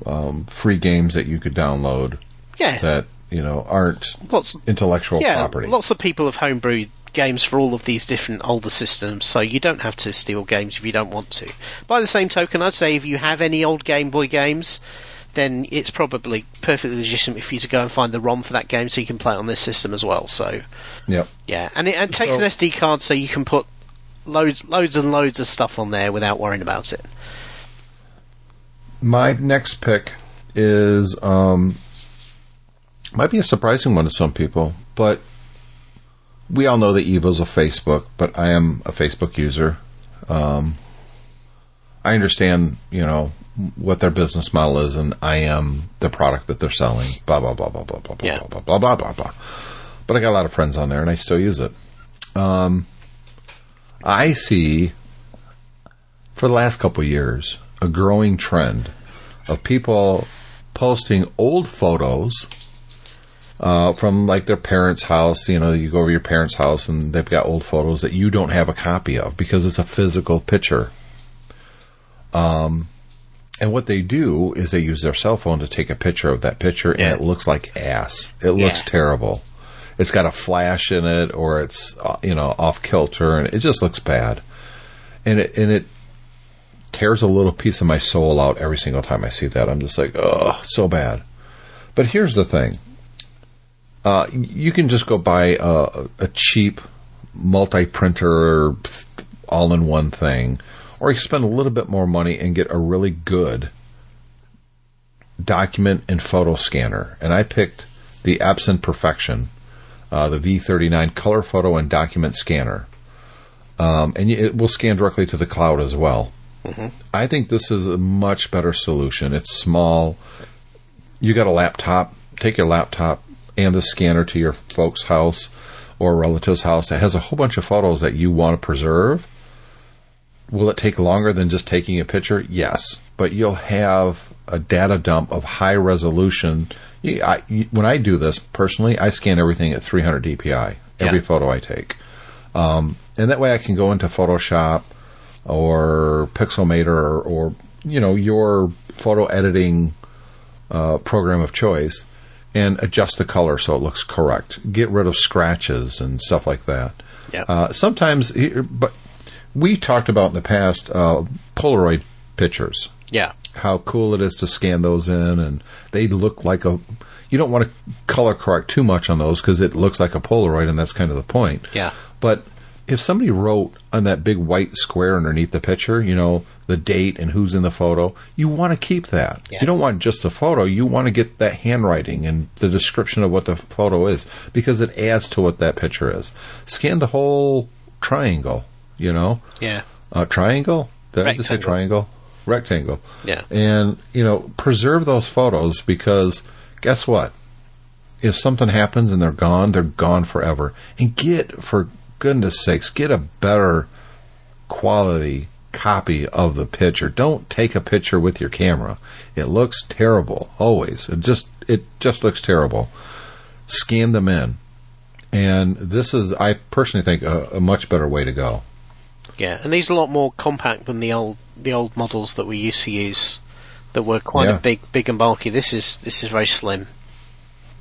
um, free games that you could download yeah. that you know aren't lots, intellectual yeah, property. Lots of people have homebrewed games for all of these different older systems, so you don't have to steal games if you don't want to. By the same token, I'd say if you have any old Game Boy games, then it's probably perfectly legitimate for you to go and find the ROM for that game so you can play it on this system as well. So, yep. yeah. And it, and it takes so, an S D card so you can put loads loads and loads of stuff on there without worrying about it. My next pick is... Um, might be a surprising one to some people, but we all know the evils of Facebook, but I am a Facebook user. Um, I understand, you know... what their business model is, and I am the product that they're selling, blah, blah, blah, blah, blah, blah, blah, yeah. blah, blah, blah, blah, blah. But I got a lot of friends on there, and I still use it. Um, I see, for the last couple of years, a growing trend of people posting old photos uh, from, like, their parents' house. You know, you go over to your parents' house, and they've got old photos that you don't have a copy of because it's a physical picture. Um... And what they do is they use their cell phone to take a picture of that picture, yeah. and it looks like ass. It looks yeah. terrible. It's got a flash in it, or it's you know off kilter, and it just looks bad. And it and it tears a little piece of my soul out every single time I see that. I'm just like, oh, so bad. But here's the thing: uh, you can just go buy a, a cheap multi-printer, all-in-one thing. Or you spend a little bit more money and get a really good document and photo scanner. And I picked the Epson Perfection, uh, the V thirty-nine color photo and document scanner. Um, and it will scan directly to the cloud as well. Mm-hmm. I think this is a much better solution. It's small. You got a laptop. Take your laptop and the scanner to your folks' house. or a relative's house that has a whole bunch of photos that you want to preserve, will it take longer than just taking a picture? Yes. But you'll have a data dump of high resolution. I, when I do this personally, I scan everything at three hundred D P I, every yeah. photo I take. Um, and that way I can go into Photoshop or Pixelmator or, or you know, your photo editing uh, program of choice and adjust the color so it looks correct. Get rid of scratches and stuff like that. Yeah. Uh, sometimes, but we talked about in the past uh, Polaroid pictures. Yeah. How cool it is to scan those in, and they look like a... You don't want to color correct too much on those because it looks like a Polaroid, and that's kind of the point. Yeah. But if somebody wrote on that big white square underneath the picture, you know, the date and who's in the photo, you want to keep that. Yeah. You don't want just the photo. You want to get that handwriting and the description of what the photo is because it adds to what that picture is. Scan the whole triangle, you know? Yeah. Uh, triangle? Did rectangle. I just say triangle? Rectangle. Yeah. And, you know, preserve those photos because guess what? If something happens and they're gone, they're gone forever. And get, for goodness sakes, get a better quality copy of the picture. Don't take a picture with your camera. It looks terrible, always. It just it just looks terrible. Scan them in. And this is, I personally think, a, a much better way to go. Yeah, and these are a lot more compact than the old the old models that we used to use, that were quite yeah. a big, big and bulky. This is this is very slim,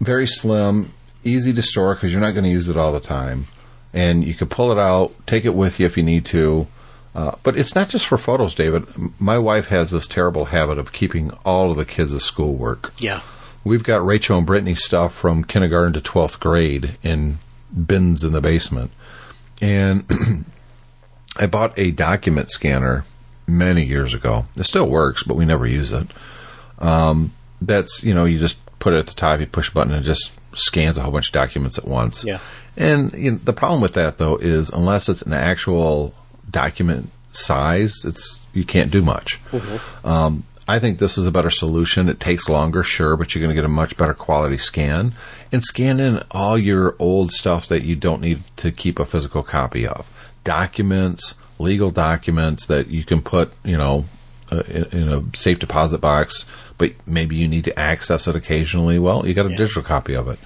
very slim, easy to store because you're not going to use it all the time, and you can pull it out, take it with you if you need to. Uh, but it's not just for photos, David. My wife has this terrible habit of keeping all of the kids' schoolwork. Yeah, we've got Rachel and Brittany stuff from kindergarten to twelfth grade in bins in the basement, and I bought a document scanner many years ago. It still works, but we never use it. Um, that's, you know, you just put it at the top, you push a button, and it just scans a whole bunch of documents at once. Yeah. And you know, the problem with that, though, is unless it's an actual document size, it's you can't do much. Mm-hmm. Um, I think this is a better solution. It takes longer, sure, but you're going to get a much better quality scan. And scan in all your old stuff that you don't need to keep a physical copy of. Documents, legal documents that you can put, you know, uh, in, in a safe deposit box, but maybe you need to access it occasionally. Well, you got a yeah. digital copy of it.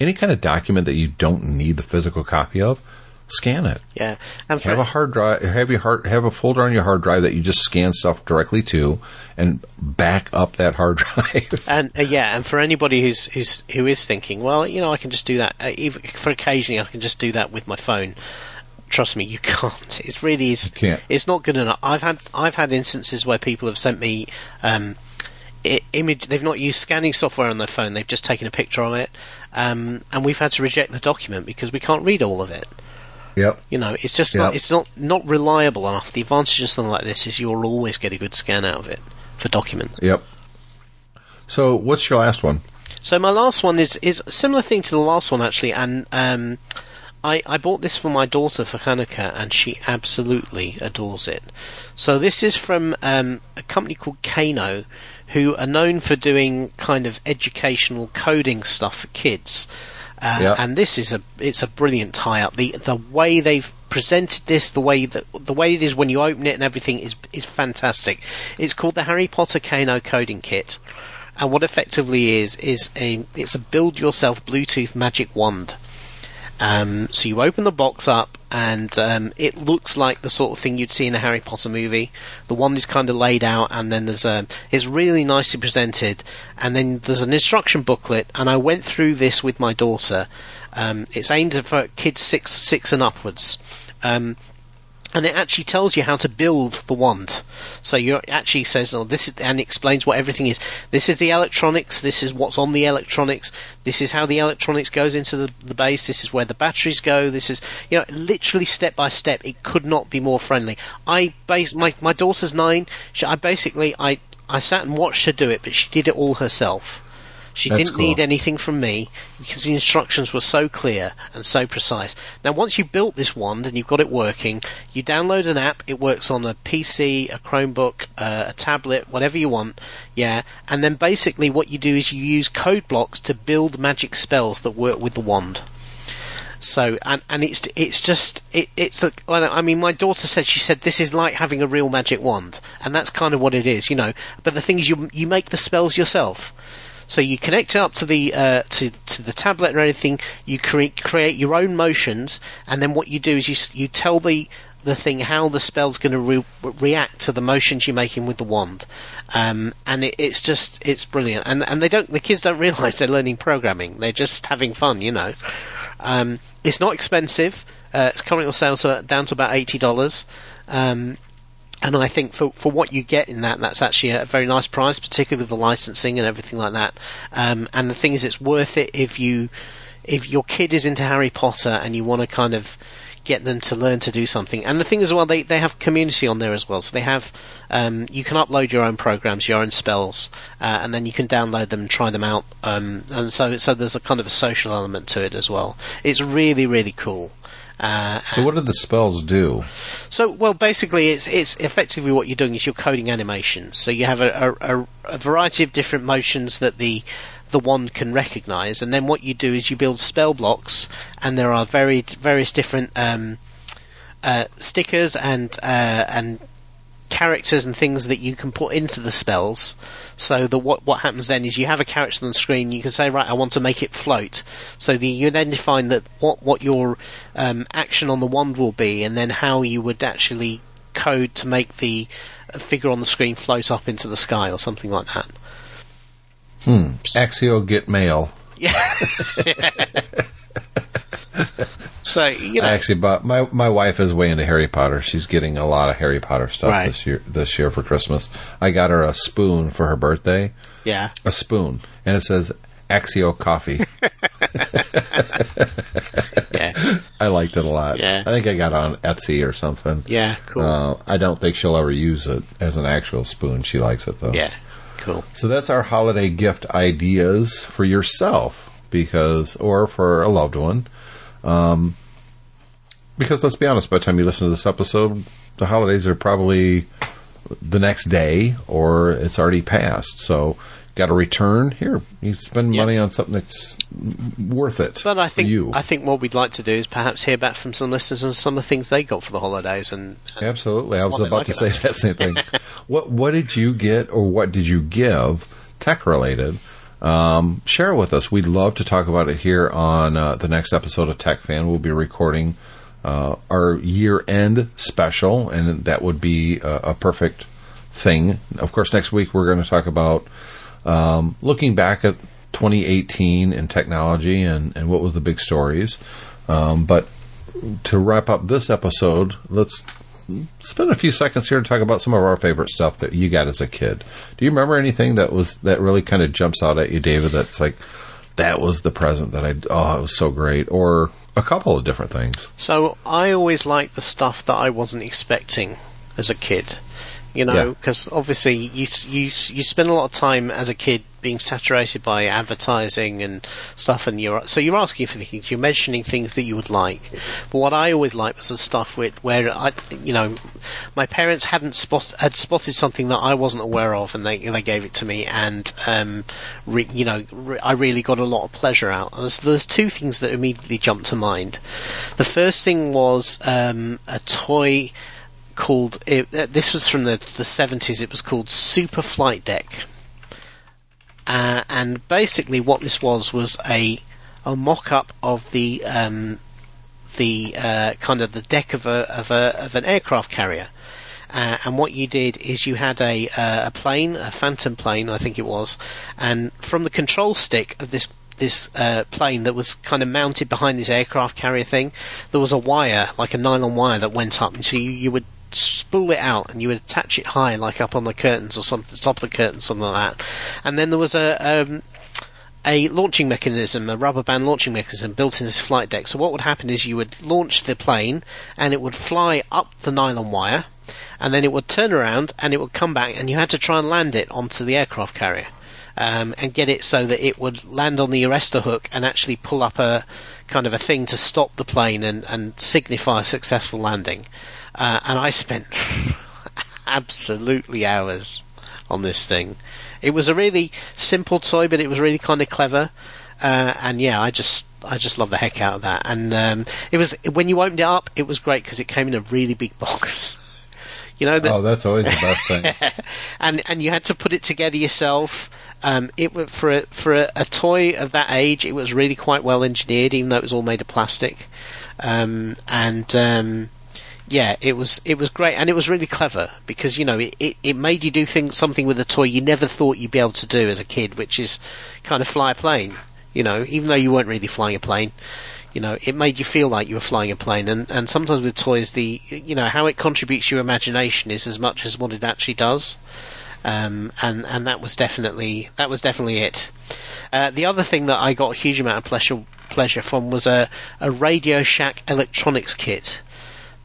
Any kind of document that you don't need the physical copy of, scan it. Yeah, I'm have a hard drive. Have your hard, have a folder on your hard drive that you just scan stuff directly to, and back up that hard drive. And uh, yeah, and for anybody who's who's who is thinking, well, you know, I can just do that. Uh, even for occasionally, I can just do that with my phone. Trust me, you can't. It really is. It's not good enough. I've had I've had instances where people have sent me um, I- image. They've not used scanning software on their phone. They've just taken a picture of it, um, and we've had to reject the document because we can't read all of it. Yep. You know, it's just yep. not, it's not not reliable enough. The advantage of something like this is you'll always get a good scan out of it for document. Yep. So, what's your last one? So my last one is is a similar thing to the last one actually, and. Um, I, I bought this for my daughter for Hanukkah, and she absolutely adores it. So this is from um, a company called Kano, who are known for doing kind of educational coding stuff for kids. Uh, yeah. And this is a it's a brilliant tie-up. The the way they've presented this, the way that the way it is when you open it and everything is is fantastic. It's called the Harry Potter Kano Coding Kit, and what effectively is is a it's a build-yourself Bluetooth magic wand. Um, so you open the box up, and um, it looks like the sort of thing you'd see in a Harry Potter movie. The wand is kind of laid out, and then there's a, it's really nicely presented. And then there's an instruction booklet, and I went through this with my daughter. Um, it's aimed at kids six, six and upwards. Um, And it actually tells you how to build the wand. So it actually says, oh, this is, and explains what everything is. This is the electronics. This is what's on the electronics. This is how the electronics goes into the, the base. This is where the batteries go. This is, you know, literally step by step. It could not be more friendly. I bas- my my daughter's nine. She, I basically I I sat and watched her do it, but she did it all herself. She That's didn't cool. need anything from me because the instructions were so clear and so precise. Now, once you've built this wand and you've got it working, you download an app. It works on a P C, a Chromebook, uh, a tablet, whatever you want. Yeah. And then basically what you do is you use code blocks to build magic spells that work with the wand. So and and it's it's just it, it's a, I mean, my daughter said she said this is like having a real magic wand, and that's kind of what it is, you know. But the thing is, you you make the spells yourself. So you connect it up to the uh, to to the tablet or anything. You create create your own motions, and then what you do is you you tell the the thing how the spell's going to re- react to the motions you're making with the wand, um, and it, it's just it's brilliant. And and they don't the kids don't realise they're learning programming. They're just having fun, you know. Um, it's not expensive. Uh, it's currently on sale so down to about eighty dollars. Um, And I think for, for what you get in that, that's actually a very nice price, particularly with the licensing and everything like that. Um, and the thing is, it's worth it if you if your kid is into Harry Potter and you want to kind of get them to learn to do something. And the thing as well, they, they have community on there as well. So they have um, you can upload your own programs, your own spells, uh, and then you can download them and try them out. Um, and so so there's a kind of a social element to it as well. It's really, really cool. Uh, so what do the spells do? So, well, basically, it's it's effectively what you're doing is you're coding animations. So you have a, a, a variety of different motions that the the wand can recognize, and then what you do is you build spell blocks, and there are varied, various different um, uh, stickers and uh, and characters and things that you can put into the spells. So the what what happens then is you have a character on the screen. You can say, right, I want to make it float. So the, you then define that what what your um, action on the wand will be, and then how you would actually code to make the figure on the screen float up into the sky or something like that. Hmm. Axio get mail. Yeah. So, you know. I actually bought my my wife is way into Harry Potter. She's getting a lot of Harry Potter stuff right. this year this year for Christmas. I got her a spoon for her birthday. Yeah, a spoon, and it says Axio Coffee. Yeah, I liked it a lot. Yeah, I think I got it on Etsy or something. Yeah, cool. Uh, I don't think she'll ever use it as an actual spoon. She likes it though. Yeah, cool. So that's our holiday gift ideas for yourself, because or for a loved one. Um, because let's be honest, by the time you listen to this episode, the holidays are probably the next day or it's already passed. So got to return here. You spend yeah. money on something that's worth it. But I think, for you. I think what we'd like to do is perhaps hear back from some listeners on some of the things they got for the holidays. And, and absolutely. I was about to say that same thing. What, what did you get or what did you give tech related? Um, share it with us. We'd love to talk about it here on uh, the next episode of Tech Fan. We'll be recording uh, our year-end special, and that would be a, a perfect thing. Of course, next week we're going to talk about um, looking back at twenty eighteen and technology and, and what was the big stories. Um, but to wrap up this episode, let's spend a few seconds here to talk about some of our favorite stuff that you got as a kid. Do you remember anything that was that really kind of jumps out at you, David, that's like, that was the present that I, oh, it was so great, or a couple of different things? So I always liked the stuff that I wasn't expecting as a kid, you know, because yeah. obviously you, you, you spend a lot of time as a kid being saturated by advertising and stuff, and you're so you're asking for things, you're mentioning things that you would like. But what I always liked was the stuff with where I, you know, my parents hadn't spot had spotted something that I wasn't aware of, and they they gave it to me, and um, re, you know, re, I really got a lot of pleasure out. There's, there's two things that immediately jumped to mind. The first thing was um, a toy called it, uh, this was from the the seventies. It was called Super Flight Deck. Uh, and basically, what this was was a a mock-up of the um, the uh, kind of the deck of a of a of an aircraft carrier. Uh, and what you did is you had a uh, a plane, a Phantom plane, I think it was, and from the control stick of this this uh, plane that was kind of mounted behind this aircraft carrier thing, there was a wire, like a nylon wire, that went up, and so you, you would spool it out and you would attach it high, like up on the curtains or something, top of the curtains, something like that. And then there was a um, a launching mechanism, a rubber band launching mechanism built into this flight deck. So what would happen is you would launch the plane and it would fly up the nylon wire, and then it would turn around and it would come back, and you had to try and land it onto the aircraft carrier um, and get it so that it would land on the arrestor hook and actually pull up a kind of a thing to stop the plane and, and signify a successful landing. Uh, and I spent absolutely hours on this thing. It was a really simple toy, but it was really kind of clever. uh, and yeah, I just I just love the heck out of that. And um, it was, when you opened it up, it was great because it came in a really big box. You know, the, oh, that's always the best thing. and and you had to put it together yourself. Um, it was, for a, for a, a toy of that age, it was really quite well engineered, even though it was all made of plastic. Um, and um, yeah, it was it was great, and it was really clever because, you know, it, it, it made you do things, something with a toy you never thought you'd be able to do as a kid, which is kind of fly a plane. You know, even though you weren't really flying a plane. You know, it made you feel like you were flying a plane, and, and sometimes with toys, the, you know, how it contributes to your imagination is as much as what it actually does, um, and and that was definitely that was definitely it. Uh, the other thing that I got a huge amount of pleasure pleasure from was a, a Radio Shack electronics kit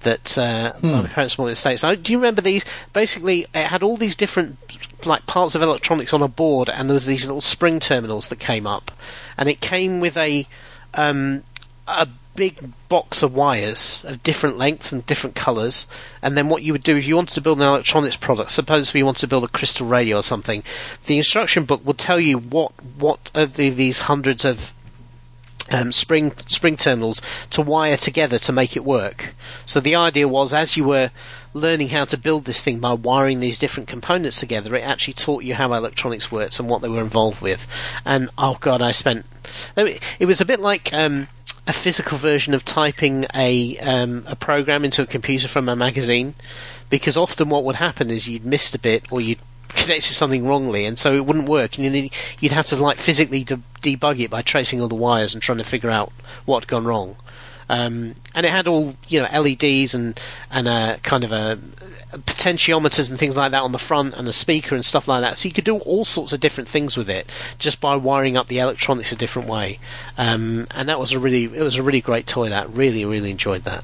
that uh, hmm. my parents wanted to say. So do you remember these? Basically, it had all these different, like, parts of electronics on a board, and there was these little spring terminals that came up, and it came with a um, a big box of wires of different lengths and different colours, and then what you would do if you wanted to build an electronics product, suppose we wanted to build a crystal radio or something, the instruction book will tell you what what of the, these hundreds of um, spring spring terminals to wire together to make it work. So the idea was, as you were learning how to build this thing by wiring these different components together, it actually taught you how electronics works and what they were involved with. And oh god, I spent... It was a bit like... Um, a physical version of typing a um, a program into a computer from a magazine, because often what would happen is you'd missed a bit or you'd connected something wrongly, and so it wouldn't work, and then you'd have to like physically de- debug it by tracing all the wires and trying to figure out what had gone wrong. Um, and it had all, you know, L E Ds and and a kind of a, a potentiometers and things like that on the front, and a speaker and stuff like that. So you could do all sorts of different things with it just by wiring up the electronics a different way. Um, and that was a really, it was a really great toy. That really, really enjoyed that.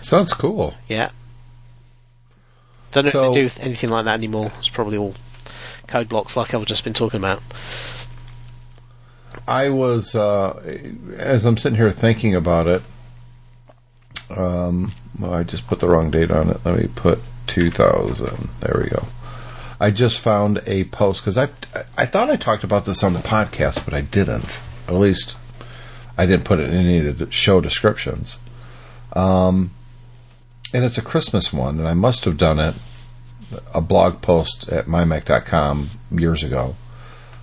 Sounds cool. Yeah. Don't know so, if they do anything like that anymore. It's probably all code blocks, like I've just been talking about. I was, uh, as I'm sitting here thinking about it, um, well, I just put the wrong date on it. Let me put two thousand. There we go. I just found a post, because I I thought I talked about this on the podcast, but I didn't. At least I didn't put it in any of the show descriptions. Um, and it's a Christmas one, and I must have done it, a blog post at my mac dot com years ago.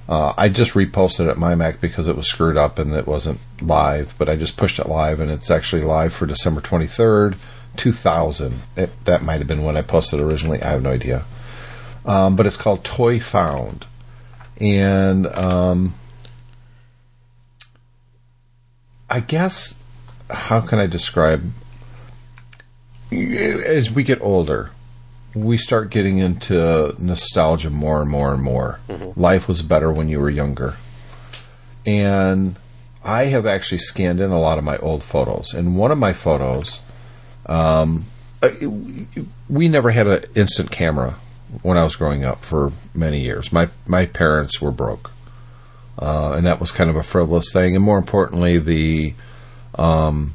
Uh, I just reposted at MyMac because it was screwed up and it wasn't live, but I just pushed it live, and it's actually live for December twenty-third, two thousand. It, that might have been when I posted originally. I have no idea. Um, but it's called Toy Found. And um, I guess, how can I describe? As we get older, we start getting into nostalgia more and more and more. Mm-hmm. Life was better when you were younger. And I have actually scanned in a lot of my old photos. And one of my photos, um, we never had an instant camera when I was growing up for many years. My my parents were broke. Uh, and that was kind of a frivolous thing. And more importantly, the um,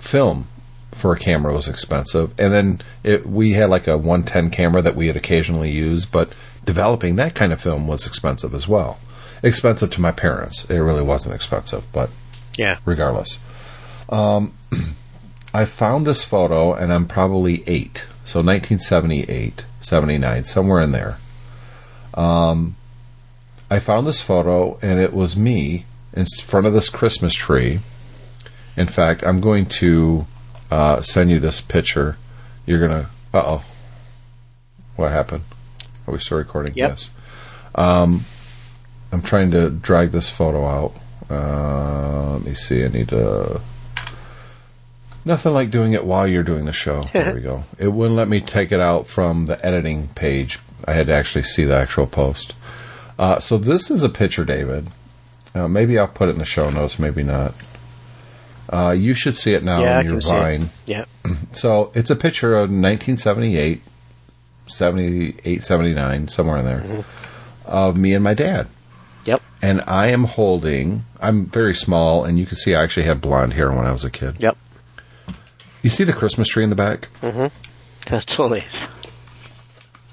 film for a camera was expensive, and then it, we had like a one ten camera that we had occasionally used, but developing that kind of film was expensive as well. Expensive to my parents. It really wasn't expensive, but yeah, regardless. Um, I found this photo, and I'm probably eight, so nineteen seventy-eight, seventy-nine, somewhere in there. Um, I found this photo, and it was me in front of this Christmas tree. In fact, I'm going to Uh, send you this picture. You're gonna... Uh-oh. What happened? Are we still recording? Yep. Yes. Um, I'm trying to drag this photo out. Uh, let me see. I need to... Nothing like doing it while you're doing the show. There we go. It wouldn't let me take it out from the editing page. I had to actually see the actual post. Uh, so this is a picture, David. Uh, maybe I'll put it in the show notes. Maybe not. Uh, you should see it now yeah, on your Vine. Yeah. So it's a picture of nineteen seventy-eight, seventy-eight, seventy-nine, somewhere in there, mm-hmm. of me and my dad. Yep. And I am holding, I'm very small, and you can see I actually had blonde hair when I was a kid. Yep. You see the Christmas tree in the back? Mm-hmm. That's all it is.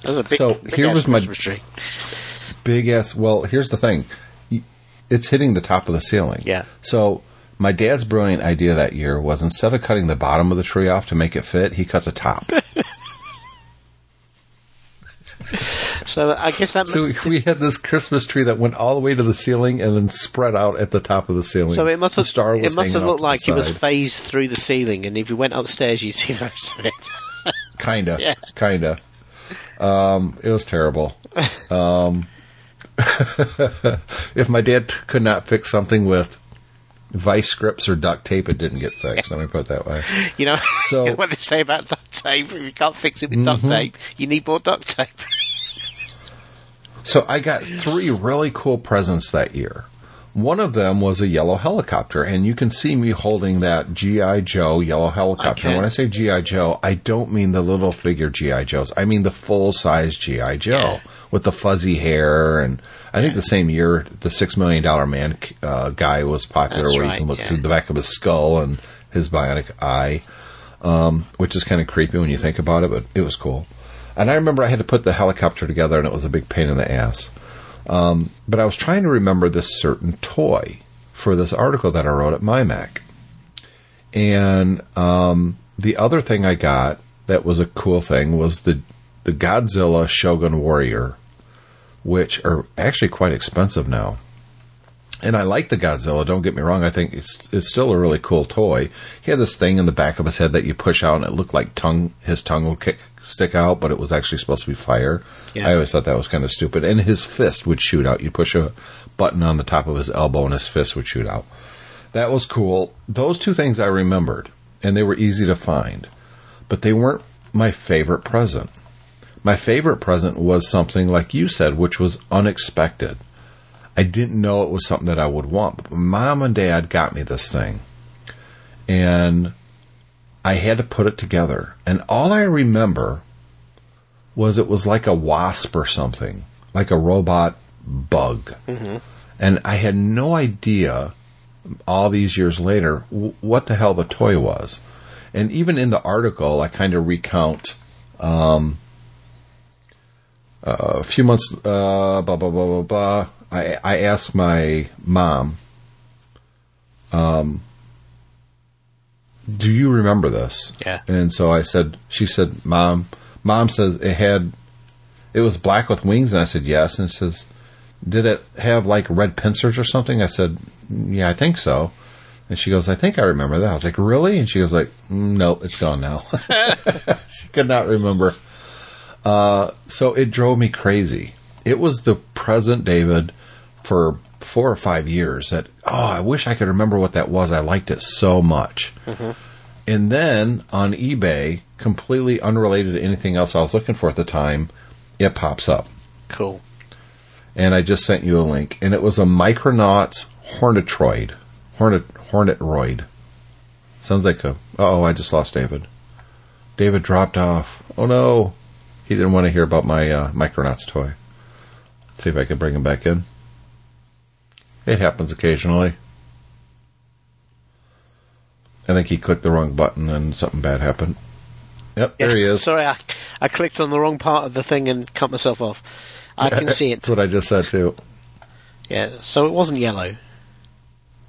That was a big, so big here was my Christmas tree. big ass. Well, here's the thing. It's hitting the top of the ceiling. Yeah. So my dad's brilliant idea that year was, instead of cutting the bottom of the tree off to make it fit, he cut the top. So I guess that. So must, we had this Christmas tree that went all the way to the ceiling and then spread out at the top of the ceiling. So it must have, the star was it must have looked like it was phased through the ceiling, and if you went upstairs, you'd see the rest of it. Kinda, yeah. kinda. Um, it was terrible. Um, if my dad t- could not fix something with vice grips or duct tape, it didn't get fixed. Let me put it that way. You know, so, you know what they say about duct tape? If you can't fix it with mm-hmm. duct tape, you need more duct tape. So I got three really cool presents that year. One of them was a yellow helicopter, and you can see me holding that G I Joe yellow helicopter. Okay. And when I say G I Joe, I don't mean the little figure G I Joes. I mean the full-size G I Joe yeah. with the fuzzy hair. And I yeah. think the same year, the six million dollars Man uh, guy was popular. That's where right, you can look yeah. through the back of his skull and his bionic eye, um, which is kind of creepy when you think about it, but it was cool. And I remember I had to put the helicopter together, and it was a big pain in the ass. Um, but I was trying to remember this certain toy for this article that I wrote at MyMac. And um, the other thing I got that was a cool thing was the, the Godzilla Shogun Warrior, which are actually quite expensive now. And I like the Godzilla, don't get me wrong. I think it's it's still a really cool toy. He had this thing in the back of his head that you push out, and it looked like tongue. His tongue would kick, stick out, but it was actually supposed to be fire. Yeah. I always thought that was kind of stupid. And his fist would shoot out. You'd push a button on the top of his elbow, and his fist would shoot out. That was cool. Those two things I remembered, and they were easy to find. But they weren't my favorite present. My favorite present was something like you said, which was unexpected. I didn't know it was something that I would want. But Mom and Dad got me this thing, and I had to put it together. And all I remember was it was like a wasp or something, like a robot bug. Mm-hmm. And I had no idea all these years later w- what the hell the toy was. And even in the article, I kind of recount... Um, uh, a few months... Uh, blah, blah, blah, blah, blah. I, I asked my mom, um, do you remember this? Yeah. And so I said, she said, Mom, Mom says it had, it was black with wings. And I said, yes. And it says, did it have like red pincers or something? I said, yeah, I think so. And she goes, I think I remember that. I was like, really? And she goes like, no, it's gone now. She could not remember. Uh, so it drove me crazy. It was the present, David, for four or five years that, oh, I wish I could remember what that was. I liked it so much. Mm-hmm. And then on eBay, completely unrelated to anything else I was looking for at the time, it pops up. Cool. And I just sent you a link. And it was a Micronauts Hornetroid. Hornet, Hornetroid. Sounds like a... Uh-oh, I just lost David. David dropped off. Oh, no. He didn't want to hear about my uh, Micronauts toy. See if I can bring him back in. It happens occasionally. I think he clicked the wrong button and something bad happened. Yep, yeah, there he is. Sorry, I, I clicked on the wrong part of the thing and cut myself off. I can see it. That's what I just said, too. Yeah, so it wasn't yellow.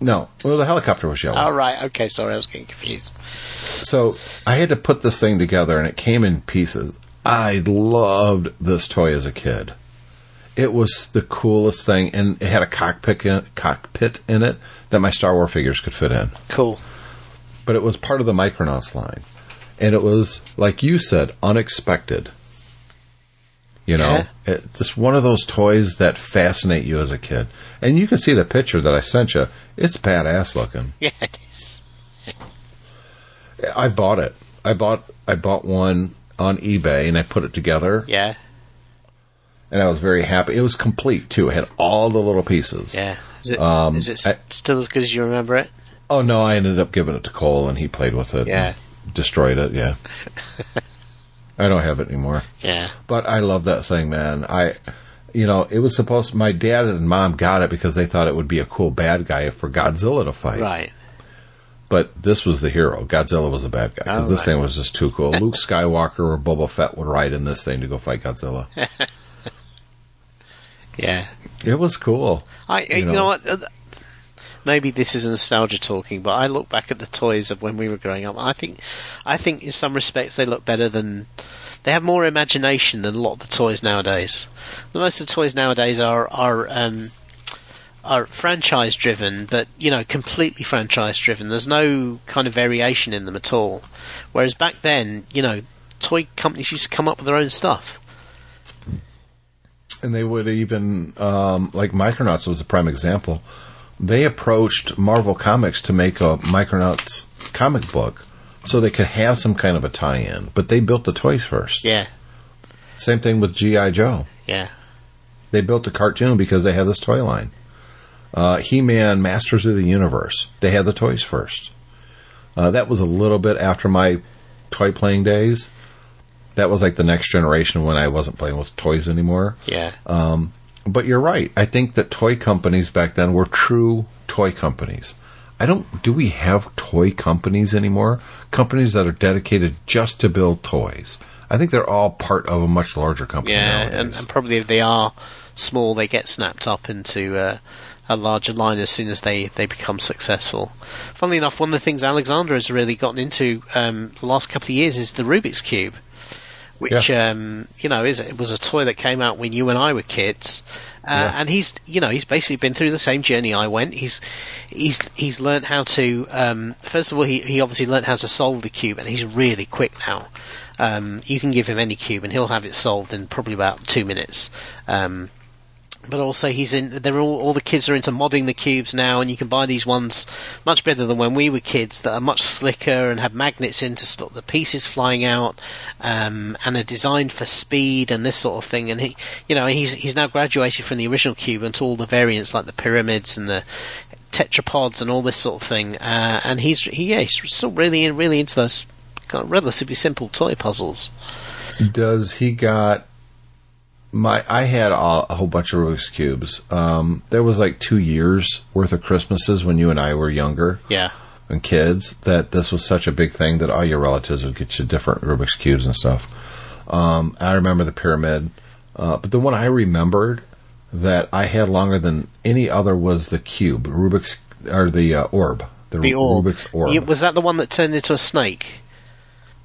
No. Well, the helicopter was yellow. Oh, right. Okay, sorry, I was getting confused. So I had to put this thing together, and it came in pieces. I loved this toy as a kid. It was the coolest thing, and it had a cockpit in, cockpit in it that my Star Wars figures could fit in. Cool. But it was part of the Micronauts line, and it was, like you said, unexpected. You know, yeah. It, just one of those toys that fascinate you as a kid. And you can see the picture that I sent you. It's badass looking. Yeah, it is. I bought it. I bought I bought one on eBay, and I put it together. Yeah. And I was very happy. It was complete, too. It had all the little pieces. Yeah. Is it, um, is it I, still as good as you remember it? Oh, no. I ended up giving it to Cole, and he played with it. Yeah. Destroyed it, yeah. I don't have it anymore. Yeah. But I love that thing, man. I, you know, it was supposed to, my dad and mom got it because they thought it would be a cool bad guy for Godzilla to fight. Right. But this was the hero. Godzilla was a bad guy because oh, this right. thing was just too cool. Luke Skywalker or Boba Fett would ride in this thing to go fight Godzilla. Yeah. It was cool. I You, you know. know what? Maybe this is nostalgia talking, but I look back at the toys of when we were growing up. I think, I think in some respects they look better than... They have more imagination than a lot of the toys nowadays. Most of the toys nowadays are... are um, are franchise driven, but you know, completely franchise driven. There's no kind of variation in them at all. Whereas back then, you know, toy companies used to come up with their own stuff. And they would even, um, like Micronauts was a prime example. They approached Marvel Comics to make a Micronauts comic book so they could have some kind of a tie-in, but they built the toys first. Yeah. Same thing with G I Joe. Yeah. They built the cartoon because they had this toy line. Uh, He-Man, Masters of the Universe. They had the toys first. Uh, that was a little bit after my toy playing days. That was like the next generation when I wasn't playing with toys anymore. Yeah. Um, but you're right. I think that toy companies back then were true toy companies. I don't. Do we have toy companies anymore? Companies that are dedicated just to build toys. I think they're all part of a much larger company. Yeah, and, and probably if they are small, they get snapped up into... Uh, a larger line as soon as they, they become successful. Funnily enough, one of the things Alexander has really gotten into um, the last couple of years is the Rubik's Cube, which yeah. um, you know is it was a toy that came out when you and I were kids, uh, yeah. and he's you know he's basically been through the same journey I went. He's he's he's learned how to um, first of all he he obviously learned how to solve the cube, and he's really quick now. Um, you can give him any cube, and he'll have it solved in probably about two minutes. Um, But also, he's in. They're all, all the kids are into modding the cubes now, and you can buy these ones much better than when we were kids that are much slicker and have magnets in to stop the pieces flying out, um, and are designed for speed and this sort of thing. And he, you know, he's he's now graduated from the original cube into all the variants like the pyramids and the tetrapods and all this sort of thing. Uh, and he's he, yeah, he's still really really into those kind of relatively simple toy puzzles. Does he got? My, I had a, a whole bunch of Rubik's Cubes. Um, there was like two years worth of Christmases when you and I were younger, yeah, and kids, that this was such a big thing that all your relatives would get you different Rubik's Cubes and stuff. Um, I remember the pyramid, uh, but the one I remembered that I had longer than any other was the cube, Rubik's or the uh, orb, the, the orb. Rubik's orb. Was that the one that turned into a snake?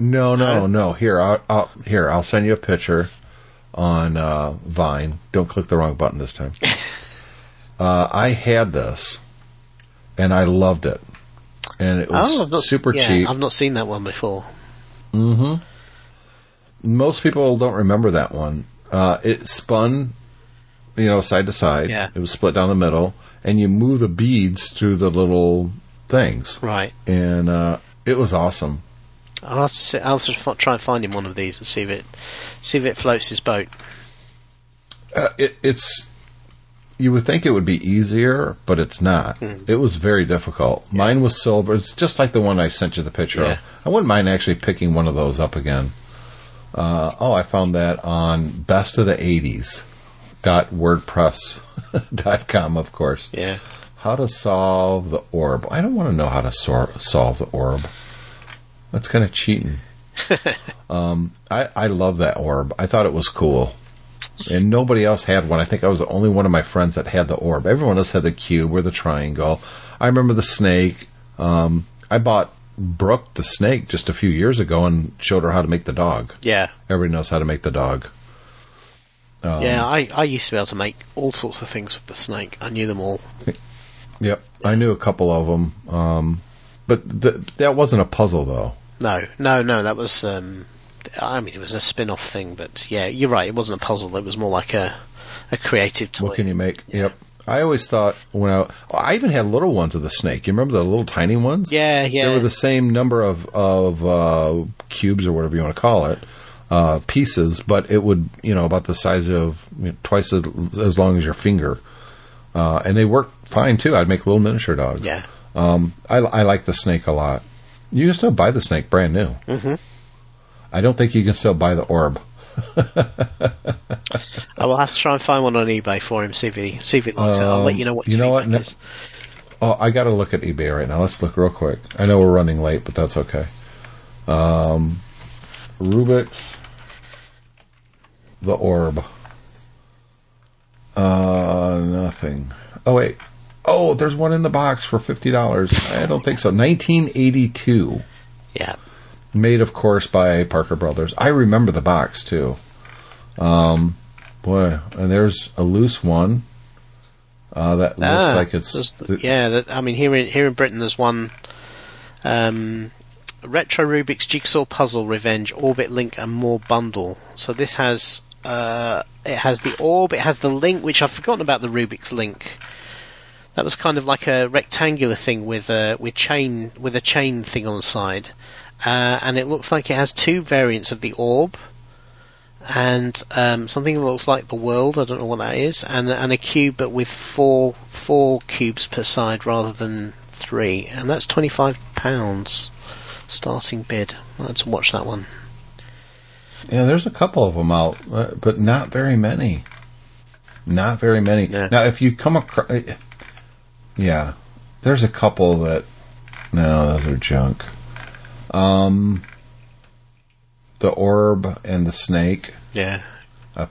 No, no, uh, no. Here, I'll, I'll, here, I'll send you a picture. On uh, Vine. Don't click the wrong button this time. uh, I had this, and I loved it. And it was oh, not, super yeah, cheap. I've not seen that one before. Mm-hmm. Most people don't remember that one. Uh, it spun, you know, side to side. Yeah. It was split down the middle, and you move the beads through the little things. Right. And uh, it was awesome. I'll have to see, I'll have to try and find him one of these and see if it see if it floats his boat. Uh, it, it's you would think it would be easier, but it's not. Mm. It was very difficult. Yeah. Mine was silver. It's just like the one I sent you the picture yeah. of. I wouldn't mind actually picking one of those up again. Uh, oh, I found that on best of the eighties dot wordpress dot com, of course. Yeah. How to solve the orb. I don't want to know how to sor- solve the orb. That's kind of cheating. um, I, I love that orb. I thought it was cool. And nobody else had one. I think I was the only one of my friends that had the orb. Everyone else had the cube or the triangle. I remember the snake. Um, I bought Brooke the snake just a few years ago and showed her how to make the dog. Yeah. Everybody knows how to make the dog. Um, yeah, I, I used to be able to make all sorts of things with the snake. I knew them all. Yep. I knew a couple of them. Um, but th- that wasn't a puzzle, though. No, no, no, that was, um, I mean, it was a spin-off thing, but yeah, you're right, it wasn't a puzzle, it was more like a, a creative toy. What can you make? Yeah. Yep. I always thought, when I, I even had little ones of the snake, you remember the little tiny ones? Yeah, yeah. They were the same number of, of uh, cubes, or whatever you want to call it, uh, pieces, but it would, you know, about the size of, you know, twice as, as long as your finger. Uh, and they worked fine, too. I'd make little miniature dogs. Yeah. Um, I, I like the snake a lot. You can still buy the snake brand new. Mm-hmm. I don't think you can still buy the orb. I will have to try and find one on eBay for him. See if he, see if it looked. Um, I'll let you know what. You know what? No, oh, I got to look at eBay right now. Let's look real quick. I know we're running late, but that's okay. Um, Rubik's the orb. Uh, thing. Oh, wait. Oh, there's one in the box for fifty dollars. I don't think so. nineteen eighty-two. Yeah. Made, of course, by Parker Brothers. I remember the box, too. Um, boy, and there's a loose one. Uh, that ah, looks like it's... Th- yeah, that, I mean, here in, here in Britain there's one... Um, Retro Rubik's Jigsaw Puzzle Revenge Orbit Link and More Bundle. So this has... Uh, it has the orb, it has the link, which I've forgotten about the Rubik's link. That was kind of like a rectangular thing with a with chain with a chain thing on the side, uh, and it looks like it has two variants of the orb, and um, something that looks like the world. I don't know what that is, and and a cube, but with four four cubes per side rather than three, and that's twenty-five pounds starting bid. I had to watch that one. Yeah, there's a couple of them out, but not very many. Not very many. Yeah. Now, if you come across... Yeah, there's a couple that... No, those are junk. Um, the orb and the snake. Yeah. Uh,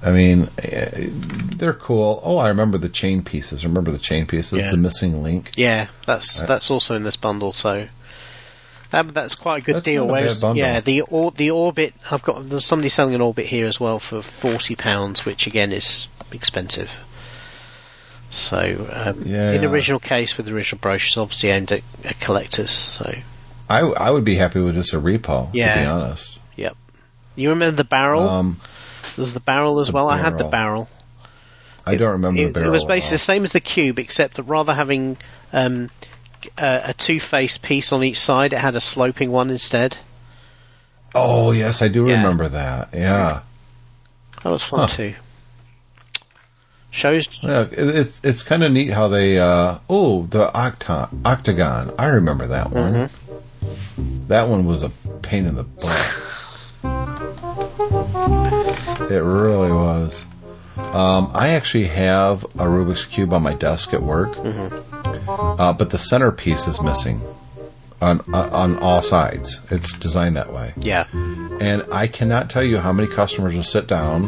I mean, they're cool. Oh, I remember the chain pieces. Remember the chain pieces? Yeah. The missing link? Yeah, that's, that's also in this bundle, so... That, that's quite a good that's deal. Not a bad bundle. Yeah, the or, the orbit. I've got there's somebody selling an orbit here as well for forty pounds, which again is expensive. So um, yeah, in yeah. original case with the original brochure, it's obviously aimed at, at collectors. So I, I would be happy with just a repo. Yeah. To be honest. Yep. You remember the barrel? Um, there's the barrel as the well. Barrel. I have the barrel. I it, don't remember it, the barrel. It was basically the same as the cube, except that rather having. Um, Uh, a two-faced piece on each side. It had a sloping one instead. Oh, yes, I do yeah. remember that. Yeah. That was fun, huh. too. Shows... Yeah, it, it's it's kind of neat how they... Uh, oh, the octa- octagon. I remember that one. Mm-hmm. That one was a pain in the butt. It really was. Um, I actually have a Rubik's Cube on my desk at work. Mm-hmm. Uh, but the centerpiece is missing on uh, on all sides. It's designed that way. Yeah. And I cannot tell you how many customers will sit down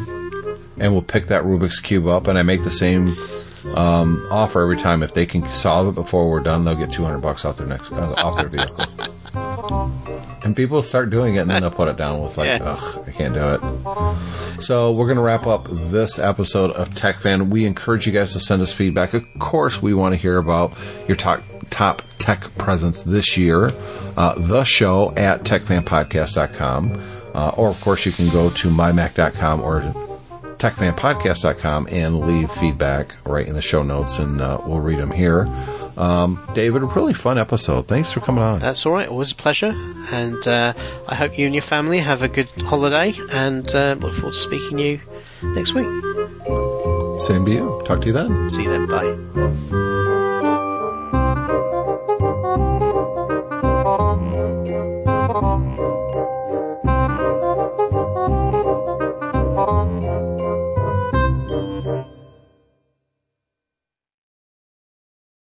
and will pick that Rubik's Cube up, and I make the same um, offer every time. If they can solve it before we're done, they'll get two hundred bucks off their next uh, off their vehicle. And people start doing it, and then they'll put it down with like, yeah. ugh, I can't do it. So we're going to wrap up this episode of Tech Fan. We encourage you guys to send us feedback. Of course, we want to hear about your top, top tech presence this year. Uh, the show at tech fan podcast dot com. Uh, or, of course, you can go to my mac dot com or tech fan podcast dot com and leave feedback right in the show notes, and uh, we'll read them here. Um, David, a really fun episode. Thanks for coming on. That's all right. Always a pleasure. And uh, I hope you and your family have a good holiday, and uh, look forward to speaking to you next week. Same to you. Talk to you then. See you then. Bye.